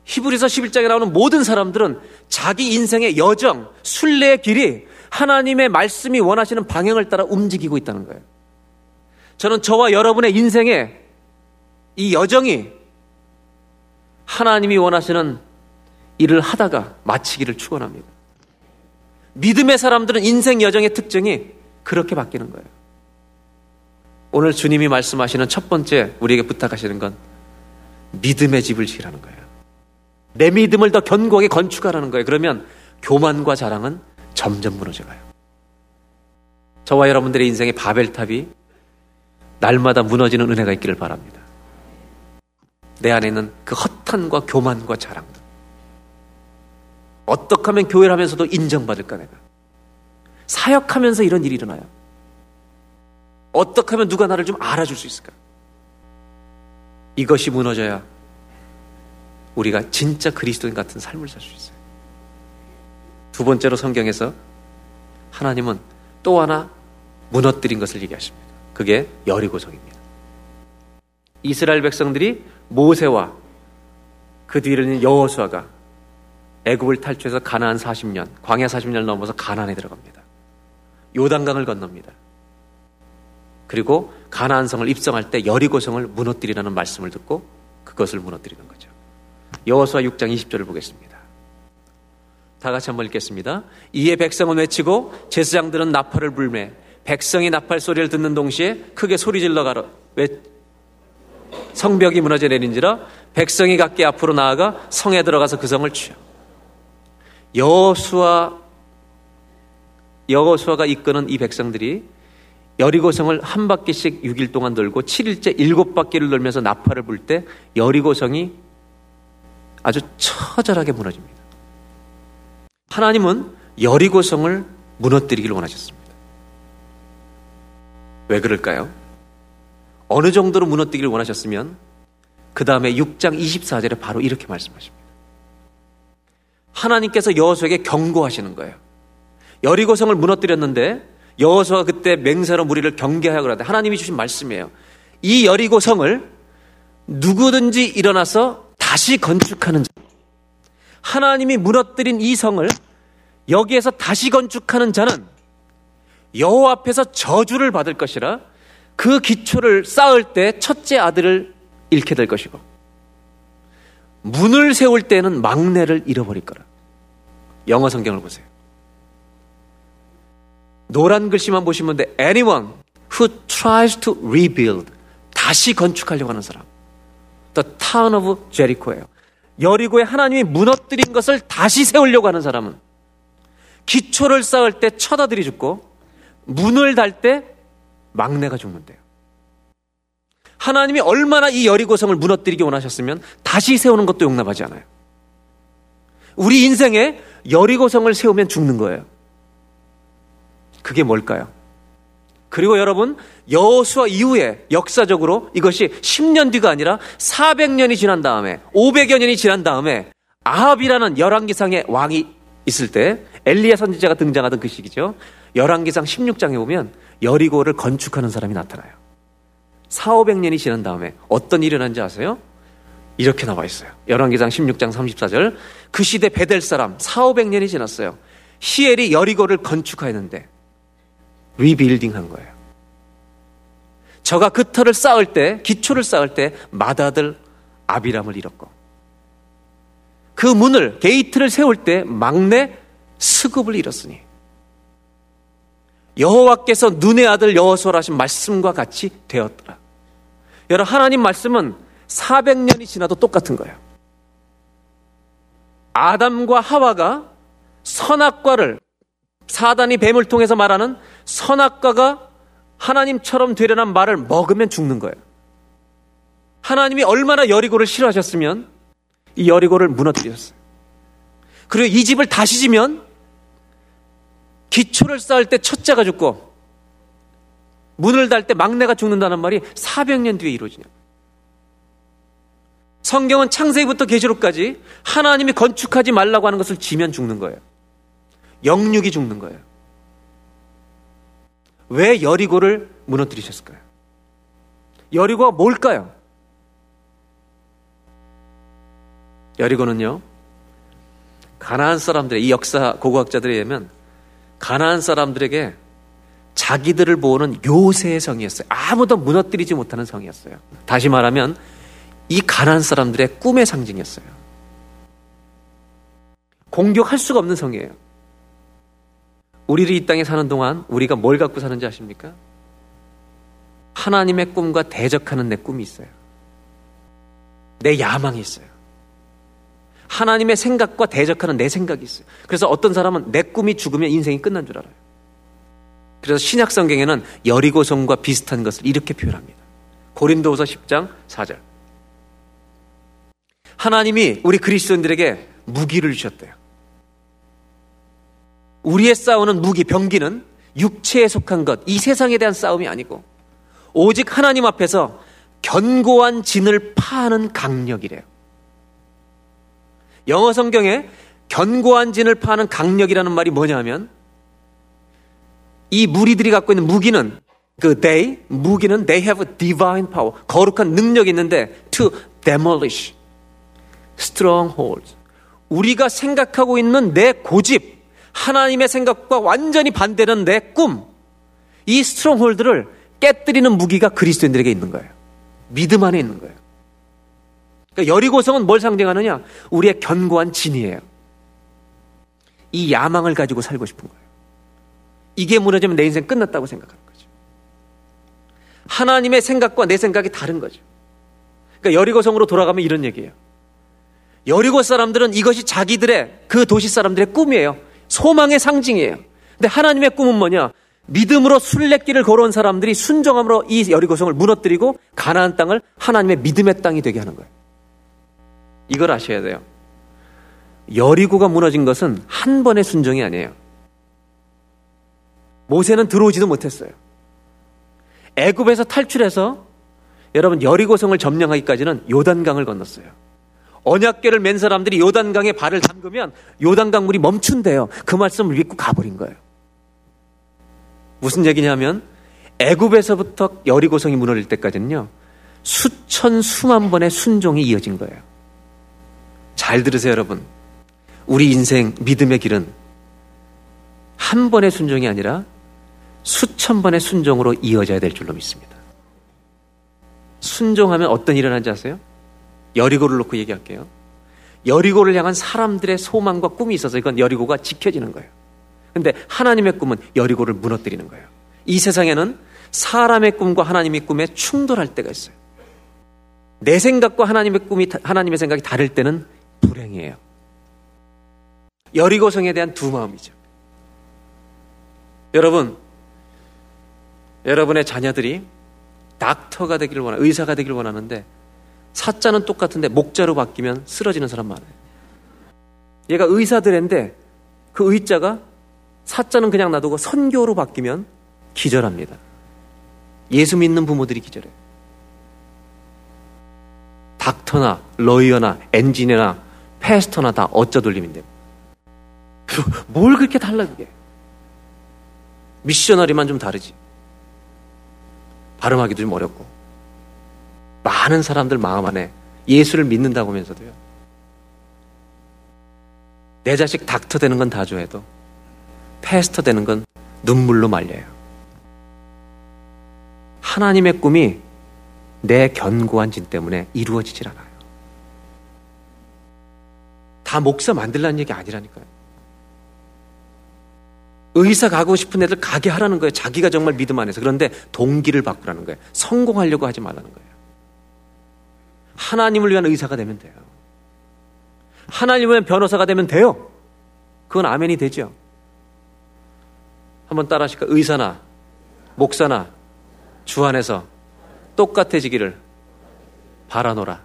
히브리서 11장에 나오는 모든 사람들은 자기 인생의 여정, 순례의 길이 하나님의 말씀이 원하시는 방향을 따라 움직이고 있다는 거예요. 저는 저와 여러분의 인생의 이 여정이 하나님이 원하시는 일을 하다가 마치기를 축원합니다. 믿음의 사람들은 인생 여정의 특징이 그렇게 바뀌는 거예요. 오늘 주님이 말씀하시는 첫 번째 우리에게 부탁하시는 건 믿음의 집을 지으라는 거예요. 내 믿음을 더 견고하게 건축하라는 거예요. 그러면 교만과 자랑은 점점 무너져가요. 저와 여러분들의 인생의 바벨탑이 날마다 무너지는 은혜가 있기를 바랍니다. 내 안에 있는 그 허탄과 교만과 자랑들, 어떻게 하면 교회를 하면서도 인정받을까, 내가 사역하면서 이런 일이 일어나요. 어떻게 하면 누가 나를 좀 알아줄 수 있을까. 이것이 무너져야 우리가 진짜 그리스도인 같은 삶을 살 수 있어요. 두 번째로 성경에서 하나님은 또 하나 무너뜨린 것을 얘기하십니다. 그게 여리고성입니다. 이스라엘 백성들이 모세와 그 뒤를 잇는 여호수아가 애굽을 탈출해서 가나안 40년, 광야 40년을 넘어서 가나안에 들어갑니다. 요단강을 건넙니다. 그리고 가나안성을 입성할 때 여리고성을 무너뜨리라는 말씀을 듣고 그것을 무너뜨리는 거죠. 여호수아 6장 20절을 보겠습니다. 다 같이 한번 읽겠습니다. 이에 백성은 외치고 제사장들은 나팔을 불매, 백성이 나팔 소리를 듣는 동시에 크게 소리질러 가라. 성벽이 무너져 내린지라 백성이 각기 앞으로 나아가 성에 들어가서 그 성을 취하. 여호수아가 이끄는 이 백성들이 여리고성을 한 바퀴씩 6일 동안 돌고 7일째 7바퀴를 돌면서 나팔을 불 때 여리고성이 아주 처절하게 무너집니다. 하나님은 여리고성을 무너뜨리길 원하셨습니다. 왜 그럴까요? 어느 정도로 무너뜨리기를 원하셨으면 그 다음에 6장 24절에 바로 이렇게 말씀하십니다. 하나님께서 여호수아에게 경고하시는 거예요. 여리고성을 무너뜨렸는데 여호수아가 그때 맹세로 우리를 경계하여 그러는데 하나님이 주신 말씀이에요. 이 여리고성을 누구든지 일어나서 다시 건축하는 자, 하나님이 무너뜨린 이 성을 여기에서 다시 건축하는 자는 여호와 앞에서 저주를 받을 것이라, 그 기초를 쌓을 때 첫째 아들을 잃게 될 것이고 문을 세울 때는 막내를 잃어버릴 거라. 영어 성경을 보세요. 노란 글씨만 보시면 돼. Anyone who tries to rebuild, 다시 건축하려고 하는 사람, The town of Jericho예요. 여리고에 하나님이 무너뜨린 것을 다시 세우려고 하는 사람은 기초를 쌓을 때 첫 아들이 죽고 문을 달 때 막내가 죽는데요. 하나님이 얼마나 이 여리고성을 무너뜨리기 원하셨으면 다시 세우는 것도 용납하지 않아요. 우리 인생에 여리고성을 세우면 죽는 거예요. 그게 뭘까요? 그리고 여러분, 여호수아 이후에 역사적으로 이것이 10년 뒤가 아니라 400년이 지난 다음에, 500여 년이 지난 다음에 아합이라는 열왕기상의 왕이 있을 때 엘리야 선지자가 등장하던 그 시기죠. 열왕기상 16장에 보면 여리고를 건축하는 사람이 나타나요. 4,500년이 지난 다음에 어떤 일이 일어난지 아세요? 이렇게 나와 있어요. 열왕기상 16장 34절. 그 시대 베델 사람, 4,500년이 지났어요. 히엘이 여리고를 건축하였는데 리빌딩 한 거예요. 저가 그 터를 쌓을 때, 기초를 쌓을 때 맏아들 아비람을 잃었고 그 문을, 게이트를 세울 때 막내 스룹을 잃었으니 여호와께서 눈의 아들 여호수아라 하신 말씀과 같이 되었더라. 여러분, 하나님 말씀은 400년이 지나도 똑같은 거예요. 아담과 하와가 선악과를, 사단이 뱀을 통해서 말하는 선악과가 하나님처럼 되려는 말을 먹으면 죽는 거예요. 하나님이 얼마나 여리고를 싫어하셨으면 이 여리고를 무너뜨리셨어요. 그리고 이 집을 다시 지면 기초를 쌓을 때 첫째가 죽고 문을 달 때 막내가 죽는다는 말이 400년 뒤에 이루어지냐. 성경은 창세기부터 계시록까지 하나님이 건축하지 말라고 하는 것을 지면 죽는 거예요. 영육이 죽는 거예요. 왜 여리고를 무너뜨리셨을까요? 여리고가 뭘까요? 여리고는요, 가나안 사람들의, 이 역사 고고학자들에 의하면 가나안 사람들에게 자기들을 보호하는 요새의 성이었어요. 아무도 무너뜨리지 못하는 성이었어요. 다시 말하면 이 가나안 사람들의 꿈의 상징이었어요. 공격할 수가 없는 성이에요. 우리를 이 땅에 사는 동안 우리가 뭘 갖고 사는지 아십니까? 하나님의 꿈과 대적하는 내 꿈이 있어요. 내 야망이 있어요. 하나님의 생각과 대적하는 내 생각이 있어요. 그래서 어떤 사람은 내 꿈이 죽으면 인생이 끝난 줄 알아요. 그래서 신약 성경에는 여리고성과 비슷한 것을 이렇게 표현합니다. 고린도후서 10장 4절. 하나님이 우리 그리스도인들에게 무기를 주셨대요. 우리의 싸우는 무기, 병기는 육체에 속한 것, 이 세상에 대한 싸움이 아니고 오직 하나님 앞에서 견고한 진을 파하는 강력이래요. 영어 성경에 견고한 진을 파는 강력이라는 말이 뭐냐 하면, 이 무리들이 갖고 있는 무기는, 무기는 they have a divine power, 거룩한 능력이 있는데 to demolish strongholds, 우리가 생각하고 있는 내 고집, 하나님의 생각과 완전히 반대되는 내 꿈, 이 스트롱홀드를 깨뜨리는 무기가 그리스도인들에게 있는 거예요. 믿음 안에 있는 거예요. 그러니까 여리고성은 뭘 상징하느냐? 우리의 견고한 진이에요. 이 야망을 가지고 살고 싶은 거예요. 이게 무너지면 내 인생 끝났다고 생각하는 거죠. 하나님의 생각과 내 생각이 다른 거죠. 그러니까 여리고성으로 돌아가면 이런 얘기예요. 여리고 사람들은 이것이 자기들의, 그 도시 사람들의 꿈이에요. 소망의 상징이에요. 근데 하나님의 꿈은 뭐냐? 믿음으로 순례길을 걸어온 사람들이 순종함으로 이 여리고성을 무너뜨리고 가나안 땅을 하나님의 믿음의 땅이 되게 하는 거예요. 이걸 아셔야 돼요. 여리고가 무너진 것은 한 번의 순종이 아니에요. 모세는 들어오지도 못했어요. 애굽에서 탈출해서, 여러분, 여리고성을 점령하기까지는 요단강을 건넜어요. 언약궤를 맨 사람들이 요단강에 발을 담그면 요단강 물이 멈춘대요. 그 말씀을 믿고 가버린 거예요. 무슨 얘기냐면 애굽에서부터 여리고성이 무너질 때까지는요, 수천 수만 번의 순종이 이어진 거예요. 잘 들으세요, 여러분. 우리 인생 믿음의 길은 한 번의 순종이 아니라 수천 번의 순종으로 이어져야 될 줄로 믿습니다. 순종하면 어떤 일이 일어나는지 아세요? 여리고를 놓고 얘기할게요. 여리고를 향한 사람들의 소망과 꿈이 있어서 이건 여리고가 지켜지는 거예요. 근데 하나님의 꿈은 여리고를 무너뜨리는 거예요. 이 세상에는 사람의 꿈과 하나님의 꿈에 충돌할 때가 있어요. 내 생각과 하나님의 꿈이, 하나님의 생각이 다를 때는 불행이에요. 여리고성에 대한 두 마음이죠. 여러분, 여러분의 자녀들이 닥터가 되기를 원하고 의사가 되기를 원하는데 사자는 똑같은데 목자로 바뀌면 쓰러지는 사람 많아요. 얘가 의사들인데 그 의자가, 사자는 그냥 놔두고 선교로 바뀌면 기절합니다. 예수 믿는 부모들이 기절해요. 닥터나 러이어나 엔지니어나 패스터나 다 어쩌 돌림인데 뭘 그렇게 달라. 그게 미셔너리만 좀 다르지. 발음하기도 좀 어렵고. 많은 사람들 마음 안에 예수를 믿는다고 하면서도요, 내 자식 닥터 되는 건 다 좋아해도 패스터 되는 건 눈물로 말려요. 하나님의 꿈이 내 견고한 진 때문에 이루어지질 않아요. 다 다 목사 만들라는 얘기 아니라니까요. 의사 가고 싶은 애들 가게 하라는 거예요. 자기가 정말 믿음 안에서. 그런데 동기를 바꾸라는 거예요. 성공하려고 하지 말라는 거예요. 하나님을 위한 의사가 되면 돼요. 하나님을 위한 변호사가 되면 돼요. 그건 아멘이 되죠. 한번 따라 하실까요? 의사나 목사나 주 안에서 똑같아지기를 바라노라.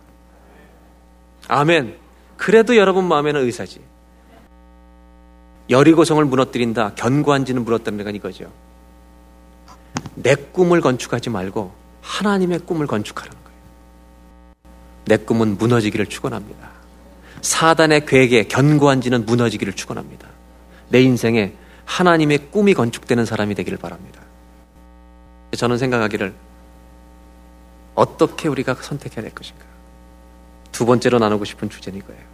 아멘. 그래도 여러분 마음에는 의사지. 여리고성을 무너뜨린다, 견고한 지는 무너뜨린다가 이거죠. 내 꿈을 건축하지 말고 하나님의 꿈을 건축하라는 거예요. 내 꿈은 무너지기를 축원합니다. 사단의 괴계, 견고한 지는 무너지기를 축원합니다. 내 인생에 하나님의 꿈이 건축되는 사람이 되기를 바랍니다. 저는 생각하기를 어떻게 우리가 선택해야 될 것인가. 두 번째로 나누고 싶은 주제는 이거예요.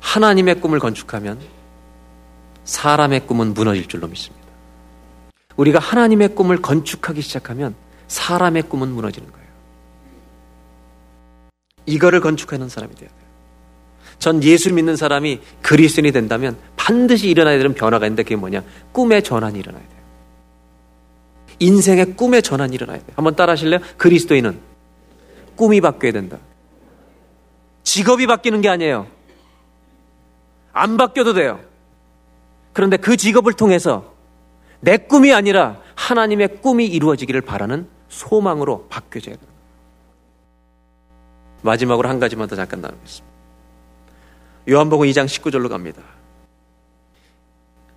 하나님의 꿈을 건축하면 사람의 꿈은 무너질 줄로 믿습니다. 우리가 하나님의 꿈을 건축하기 시작하면 사람의 꿈은 무너지는 거예요. 이거를 건축하는 사람이 돼야 돼요. 전 예수를 믿는 사람이 그리스도인이 된다면 반드시 일어나야 되는 변화가 있는데 그게 뭐냐? 꿈의 전환이 일어나야 돼요. 인생의 꿈의 전환이 일어나야 돼요. 한번 따라 하실래요? 그리스도인은 꿈이 바뀌어야 된다. 직업이 바뀌는 게 아니에요. 안 바뀌어도 돼요. 그런데 그 직업을 통해서 내 꿈이 아니라 하나님의 꿈이 이루어지기를 바라는 소망으로 바뀌어져야 돼요. 마지막으로 한 가지만 더 잠깐 나누겠습니다. 요한복음 2장 19절로 갑니다.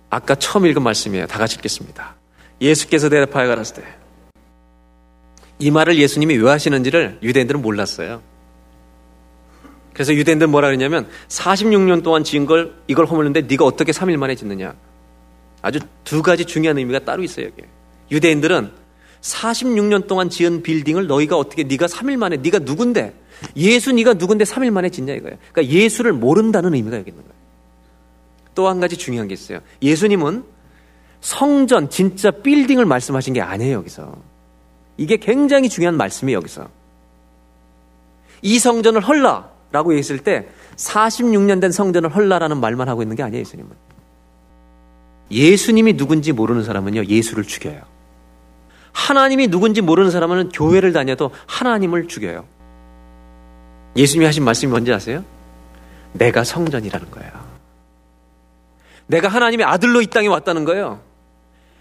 아까 처음 읽은 말씀이에요. 다 같이 읽겠습니다. 예수께서 대답하여 가라사대. 이 말을 예수님이 왜 하시는지를 유대인들은 몰랐어요. 그래서 유대인들은 뭐라 그러냐면 46년 동안 지은 걸 이걸 허물는데 네가 어떻게 3일 만에 짓느냐. 아주 두 가지 중요한 의미가 따로 있어요. 여기. 유대인들은 46년 동안 지은 빌딩을 너희가 어떻게 네가 3일 만에 네가 누군데 예수 네가 누군데 3일 만에 짓냐 이거예요. 그러니까 예수를 모른다는 의미가 여기 있는 거예요. 또 한 가지 중요한 게 있어요. 예수님은 성전 진짜 빌딩을 말씀하신 게 아니에요. 여기서 이게 굉장히 중요한 말씀이에요. 여기서 이 성전을 헐라 라고 했을 때 46년 된 성전을 헐라라는 말만 하고 있는 게 아니에요. 예수님은 예수님이 누군지 모르는 사람은요 예수를 죽여요. 하나님이 누군지 모르는 사람은 교회를 다녀도 하나님을 죽여요. 예수님이 하신 말씀이 뭔지 아세요? 내가 성전이라는 거예요. 내가 하나님의 아들로 이 땅에 왔다는 거예요.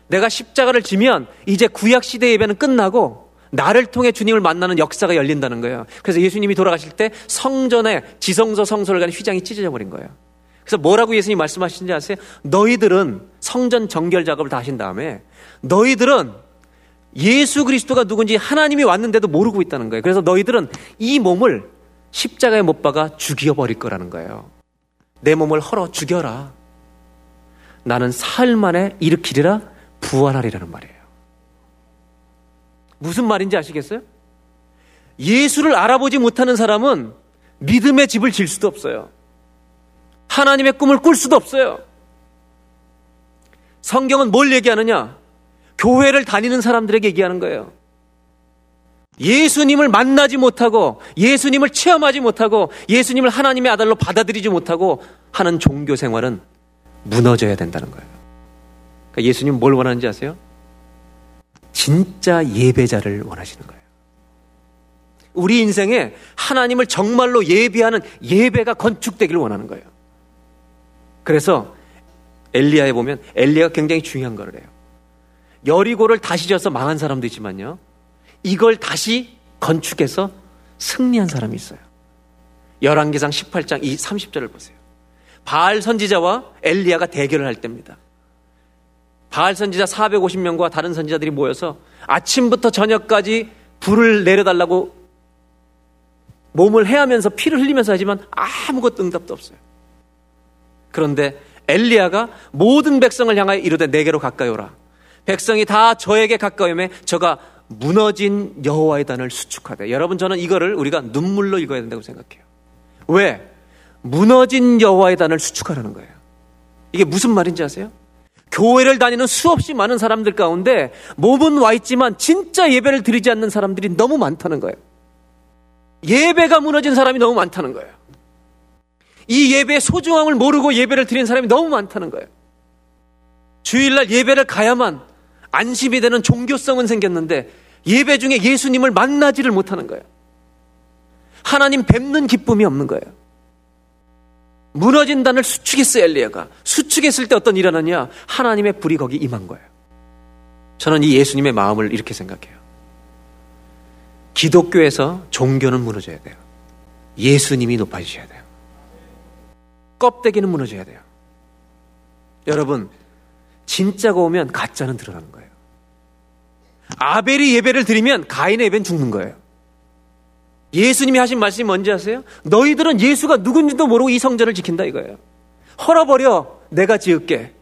내가 십자가를 지면 이제 구약시대 예배는 끝나고 나를 통해 주님을 만나는 역사가 열린다는 거예요. 그래서 예수님이 돌아가실 때 성전에 지성소 성소를 가는 휘장이 찢어져 버린 거예요. 그래서 뭐라고 예수님이 말씀하시는지 아세요? 너희들은 성전 정결 작업을 다 하신 다음에 너희들은 예수 그리스도가 누군지 하나님이 왔는데도 모르고 있다는 거예요. 그래서 너희들은 이 몸을 십자가에 못 박아 죽여버릴 거라는 거예요. 내 몸을 헐어 죽여라. 나는 사흘 만에 일으키리라 부활하리라는 말이에요. 무슨 말인지 아시겠어요? 예수를 알아보지 못하는 사람은 믿음의 집을 질 수도 없어요. 하나님의 꿈을 꿀 수도 없어요. 성경은 뭘 얘기하느냐? 교회를 다니는 사람들에게 얘기하는 거예요. 예수님을 만나지 못하고 예수님을 체험하지 못하고 예수님을 하나님의 아들로 받아들이지 못하고 하는 종교 생활은 무너져야 된다는 거예요. 그러니까 예수님은 뭘 원하는지 아세요? 진짜 예배자를 원하시는 거예요. 우리 인생에 하나님을 정말로 예배하는 예배가 건축되기를 원하는 거예요. 그래서 엘리야에 보면 엘리야가 굉장히 중요한 걸 해요. 여리고를 다시 지어서 망한 사람도 있지만요. 이걸 다시 건축해서 승리한 사람이 있어요. 열왕기상 18장 30절을 보세요. 바알 선지자와 엘리야가 대결을 할 때입니다. 바알 선지자 450명과 다른 선지자들이 모여서 아침부터 저녁까지 불을 내려달라고 몸을 헤하면서 피를 흘리면서 하지만 아무것도 응답도 없어요. 그런데 엘리야가 모든 백성을 향하여 이르되 내게로 가까이 오라. 백성이 다 저에게 가까이 오매 저가 무너진 여호와의 단을 수축하되. 여러분 저는 이거를 우리가 눈물로 읽어야 된다고 생각해요. 왜? 무너진 여호와의 단을 수축하라는 거예요. 이게 무슨 말인지 아세요? 교회를 다니는 수없이 많은 사람들 가운데 몸은 와 있지만 진짜 예배를 드리지 않는 사람들이 너무 많다는 거예요. 예배가 무너진 사람이 너무 많다는 거예요. 이 예배의 소중함을 모르고 예배를 드리는 사람이 너무 많다는 거예요. 주일날 예배를 가야만 안심이 되는 종교성은 생겼는데 예배 중에 예수님을 만나지를 못하는 거예요. 하나님 뵙는 기쁨이 없는 거예요. 무너진다는 수축했어요. 엘리야가 수축했을 때 어떤 일이 일어나냐, 하나님의 불이 거기 임한 거예요. 저는 이 예수님의 마음을 이렇게 생각해요. 기독교에서 종교는 무너져야 돼요. 예수님이 높아지셔야 돼요. 껍데기는 무너져야 돼요. 여러분, 진짜가 오면 가짜는 드러나는 거예요. 아벨이 예배를 드리면 가인의 예배는 죽는 거예요. 예수님이 하신 말씀이 뭔지 아세요? 너희들은 예수가 누군지도 모르고 이 성전을 지킨다 이거예요. 헐어버려, 내가 지을게.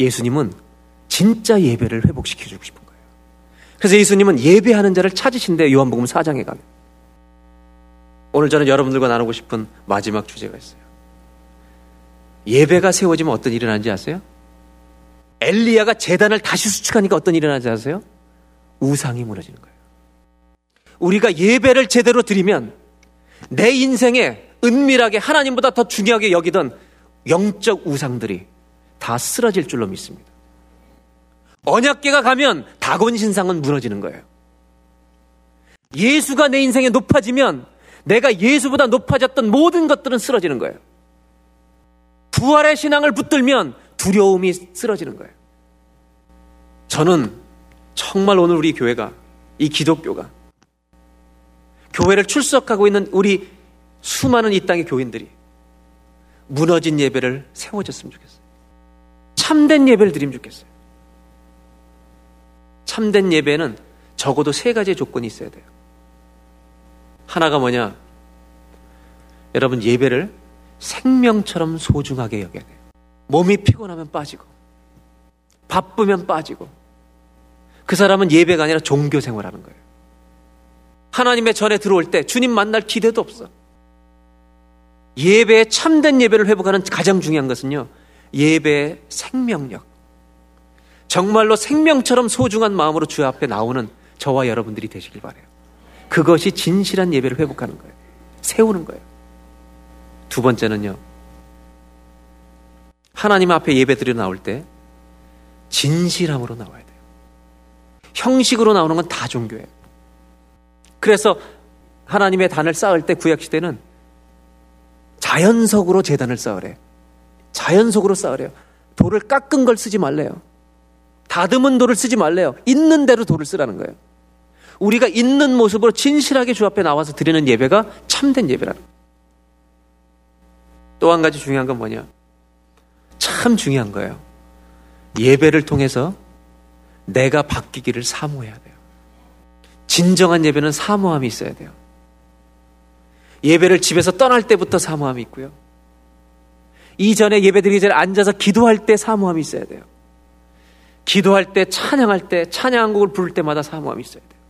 예수님은 진짜 예배를 회복시켜주고 싶은 거예요. 그래서 예수님은 예배하는 자를 찾으신대요. 요한복음 4장에 가면. 오늘 저는 여러분들과 나누고 싶은 마지막 주제가 있어요. 예배가 세워지면 어떤 일이 일어나는지 아세요? 엘리야가 제단을 다시 수축하니까 어떤 일이 일어나는지 아세요? 우상이 무너지는 거예요. 우리가 예배를 제대로 드리면 내 인생에 은밀하게 하나님보다 더 중요하게 여기던 영적 우상들이 다 쓰러질 줄로 믿습니다. 언약궤가 가면 다곤 신상은 무너지는 거예요. 예수가 내 인생에 높아지면 내가 예수보다 높아졌던 모든 것들은 쓰러지는 거예요. 부활의 신앙을 붙들면 두려움이 쓰러지는 거예요. 저는 정말 오늘 우리 교회가, 이 기독교가, 교회를 출석하고 있는 우리 수많은 이 땅의 교인들이 무너진 예배를 세워졌으면 좋겠어요. 참된 예배를 드리면 좋겠어요. 참된 예배는 적어도 세 가지의 조건이 있어야 돼요. 하나가 뭐냐? 여러분, 예배를 생명처럼 소중하게 여겨야 돼요. 몸이 피곤하면 빠지고 바쁘면 빠지고 그 사람은 예배가 아니라 종교 생활하는 거예요. 하나님의 전에 들어올 때 주님 만날 기대도 없어. 예배의 참된 예배를 회복하는 가장 중요한 것은요, 예배의 생명력. 정말로 생명처럼 소중한 마음으로 주 앞에 나오는 저와 여러분들이 되시길 바라요. 그것이 진실한 예배를 회복하는 거예요. 세우는 거예요. 두 번째는요, 하나님 앞에 예배 드려 나올 때 진실함으로 나와야 돼요. 형식으로 나오는 건 다 종교예요. 그래서 하나님의 단을 쌓을 때 구약시대는 자연석으로 제단을 쌓으래요. 자연석으로 쌓으래요. 돌을 깎은 걸 쓰지 말래요. 다듬은 돌을 쓰지 말래요. 있는 대로 돌을 쓰라는 거예요. 우리가 있는 모습으로 진실하게 주 앞에 나와서 드리는 예배가 참된 예배라는 거예요. 또 한 가지 중요한 건 뭐냐? 참 중요한 거예요. 예배를 통해서 내가 바뀌기를 사모해야 돼요. 진정한 예배는 사모함이 있어야 돼요. 예배를 집에서 떠날 때부터 사모함이 있고요. 이전에 예배드리기 전에 앉아서 기도할 때 사모함이 있어야 돼요. 기도할 때, 찬양할 때, 찬양곡을 부를 때마다 사모함이 있어야 돼요.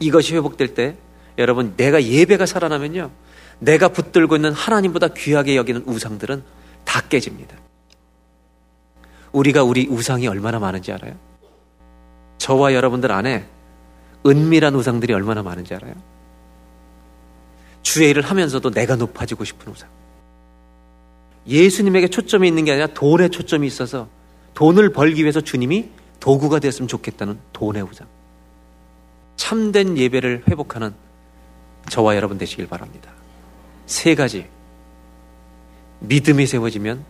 이것이 회복될 때 여러분, 내가 예배가 살아나면요, 내가 붙들고 있는 하나님보다 귀하게 여기는 우상들은 다 깨집니다. 우리가 우리 우상이 얼마나 많은지 알아요? 저와 여러분들 안에 은밀한 우상들이 얼마나 많은지 알아요? 주의 일을 하면서도 내가 높아지고 싶은 우상. 예수님에게 초점이 있는 게 아니라 돈에 초점이 있어서 돈을 벌기 위해서 주님이 도구가 되었으면 좋겠다는 돈의 우상. 참된 예배를 회복하는 저와 여러분 되시길 바랍니다. 세 가지. 믿음이 세워지면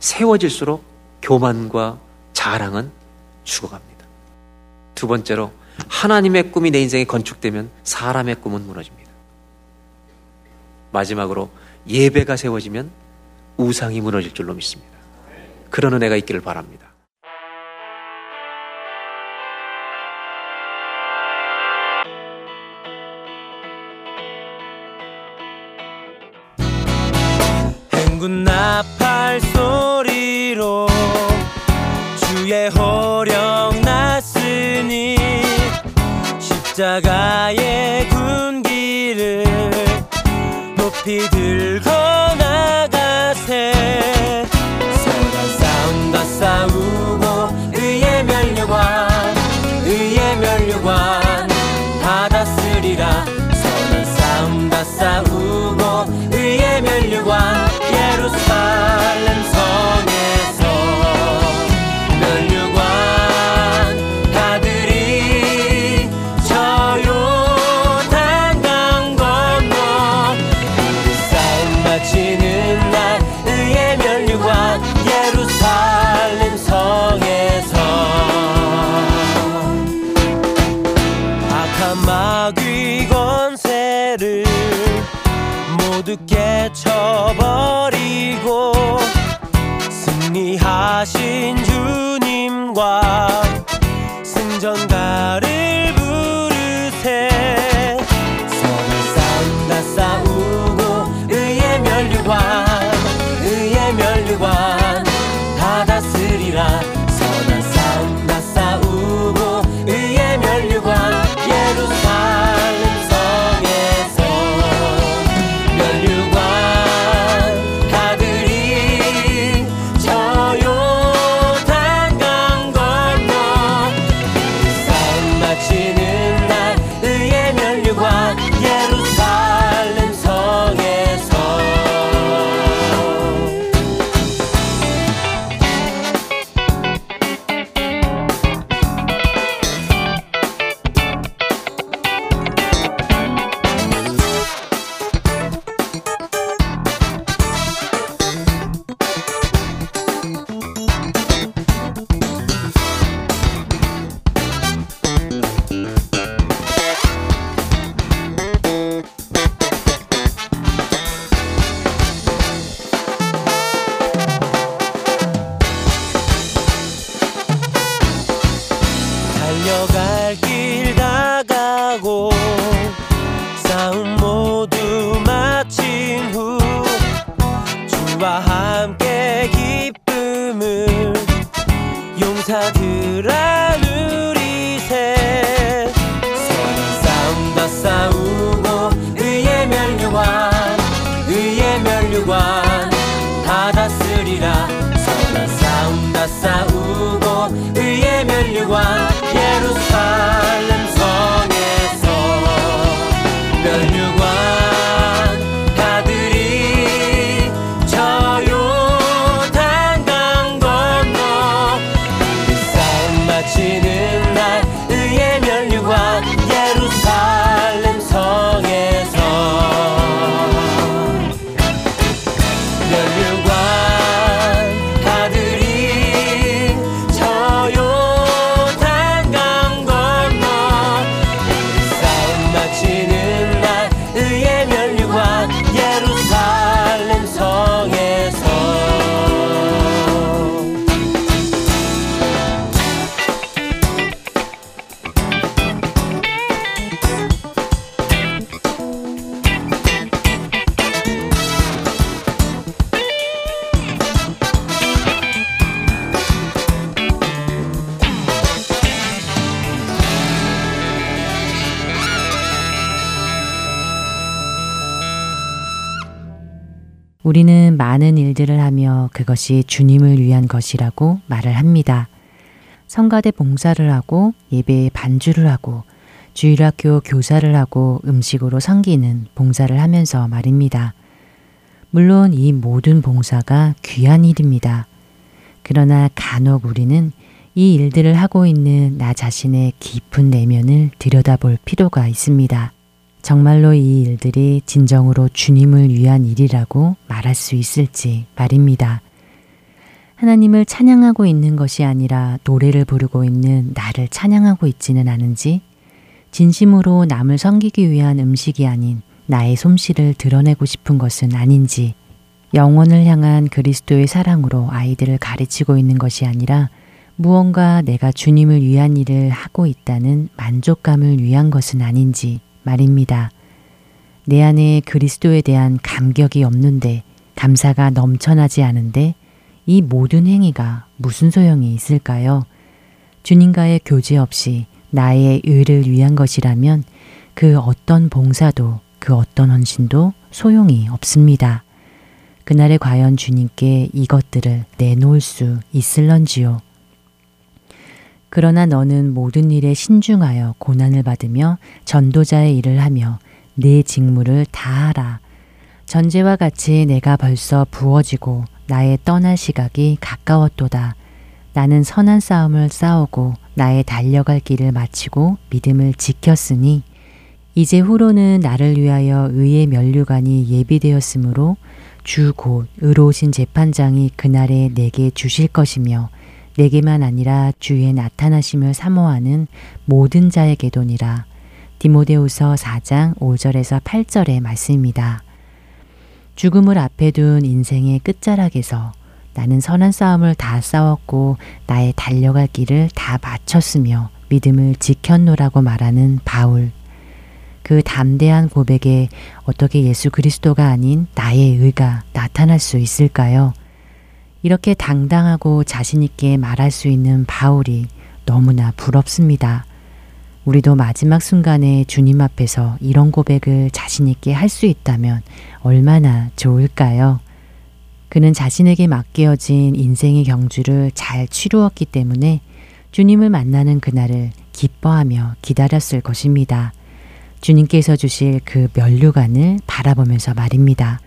세워질수록 교만과 자랑은 죽어갑니다. 두 번째로, 하나님의 꿈이 내 인생에 건축되면 사람의 꿈은 무너집니다. 마지막으로, 예배가 세워지면 우상이 무너질 줄로 믿습니다. 그런 은혜가 있기를 바랍니다. 나팔 소리로 주의 호령 났으니 십자가의 군기를 높이 들고 나가세. 싸운다 싸우고 의의 면류관 받았으리라. 싸운다 싸우고 의의 면류관 잃어버리고 승리하신 주님과 승전가를 부르세. 서로 싸운다 싸우고 의의 면류관 다 다스리라. 서로 싸운다 싸우고 의의 면류관 예루살렘 성에서 면류관 아들이 저 요단강 건너 싸움 마치는 날 의의 면류관 예루살렘 성에서. 달려갈 길 다 가고 싸움 모두 마친 후 주와 함께 기쁨을 용사들아 누리세. 서로 싸운다 싸우고 의의 면류관 다 다스리라. 서로 싸운다 싸우고 의의 면류관 예루살렘 성에서 면류관 가들이 저 요단강 건너 싸움 마치는 날 의의 면류관 예루살렘 성에서 면류관 가들이 저 요단강 건너 싸움 마치는 날 의의 면류관 예루살렘 성에서. 우리는 많은 일들을 하며 그것이 주님을 위한 것이라고 말을 합니다. 성가대 봉사를 하고 예배에 반주를 하고 주일학교 교사를 하고 음식으로 섬기는 봉사를 하면서 말입니다. 물론 이 모든 봉사가 귀한 일입니다. 그러나 간혹 우리는 이 일들을 하고 있는 나 자신의 깊은 내면을 들여다볼 필요가 있습니다. 정말로 이 일들이 진정으로 주님을 위한 일이라고 말할 수 있을지 말입니다. 하나님을 찬양하고 있는 것이 아니라 노래를 부르고 있는 나를 찬양하고 있지는 않은지, 진심으로 남을 섬기기 위한 음식이 아닌 나의 솜씨를 드러내고 싶은 것은 아닌지, 영혼을 향한 그리스도의 사랑으로 아이들을 가르치고 있는 것이 아니라 무언가 내가 주님을 위한 일을 하고 있다는 만족감을 위한 것은 아닌지 말입니다. 내 안에 그리스도에 대한 감격이 없는데, 감사가 넘쳐나지 않은데 이 모든 행위가 무슨 소용이 있을까요? 주님과의 교제 없이 나의 의를 위한 것이라면 그 어떤 봉사도 그 어떤 헌신도 소용이 없습니다. 그날에 과연 주님께 이것들을 내놓을 수 있을런지요? 그러나 너는 모든 일에 신중하여 고난을 받으며 전도자의 일을 하며 내 직무를 다하라. 전제와 같이 내가 벌써 부어지고 나의 떠날 시각이 가까웠도다. 나는 선한 싸움을 싸우고 나의 달려갈 길을 마치고 믿음을 지켰으니 이제 후로는 나를 위하여 의의 면류관이 예비되었으므로 주 곧 의로우신 재판장이 그날에 내게 주실 것이며 내게만 아니라 주의 나타나심을 사모하는 모든 자에게도니라. 디모데후서 4장 5절에서 8절의 말씀입니다. 죽음을 앞에 둔 인생의 끝자락에서 나는 선한 싸움을 다 싸웠고 나의 달려갈 길을 다 마쳤으며 믿음을 지켰노라고 말하는 바울. 그 담대한 고백에 어떻게 예수 그리스도가 아닌 나의 의가 나타날 수 있을까요? 이렇게 당당하고 자신있게 말할 수 있는 바울이 너무나 부럽습니다. 우리도 마지막 순간에 주님 앞에서 이런 고백을 자신있게 할 수 있다면 얼마나 좋을까요? 그는 자신에게 맡겨진 인생의 경주를 잘 치루었기 때문에 주님을 만나는 그날을 기뻐하며 기다렸을 것입니다. 주님께서 주실 그 면류관을 바라보면서 말입니다.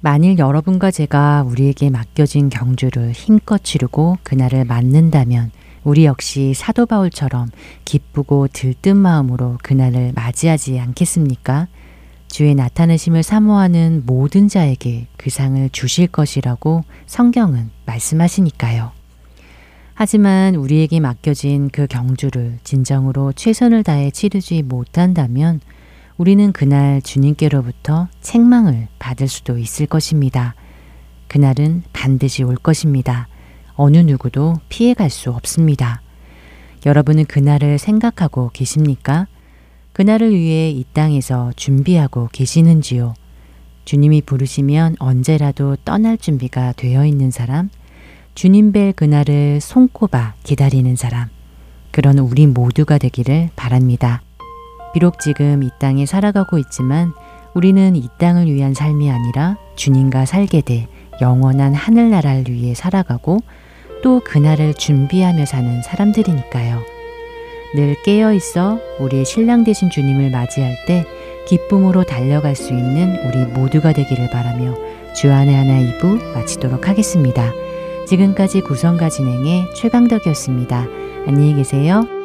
만일 여러분과 제가 우리에게 맡겨진 경주를 힘껏 치르고 그날을 맞는다면 우리 역시 사도 바울처럼 기쁘고 들뜬 마음으로 그날을 맞이하지 않겠습니까? 주의 나타내심을 사모하는 모든 자에게 그 상을 주실 것이라고 성경은 말씀하시니까요. 하지만 우리에게 맡겨진 그 경주를 진정으로 최선을 다해 치르지 못한다면 우리는 그날 주님께로부터 책망을 받을 수도 있을 것입니다. 그날은 반드시 올 것입니다. 어느 누구도 피해갈 수 없습니다. 여러분은 그날을 생각하고 계십니까? 그날을 위해 이 땅에서 준비하고 계시는지요? 주님이 부르시면 언제라도 떠날 준비가 되어 있는 사람, 주님 뵐 그날을 손꼽아 기다리는 사람, 그런 우리 모두가 되기를 바랍니다. 비록 지금 이 땅에 살아가고 있지만 우리는 이 땅을 위한 삶이 아니라 주님과 살게 될 영원한 하늘나라를 위해 살아가고 또 그날을 준비하며 사는 사람들이니까요. 늘 깨어있어 우리의 신랑 되신 주님을 맞이할 때 기쁨으로 달려갈 수 있는 우리 모두가 되기를 바라며 주안의 하나 2부 마치도록 하겠습니다. 지금까지 구성과 진행의 최강덕이었습니다. 안녕히 계세요.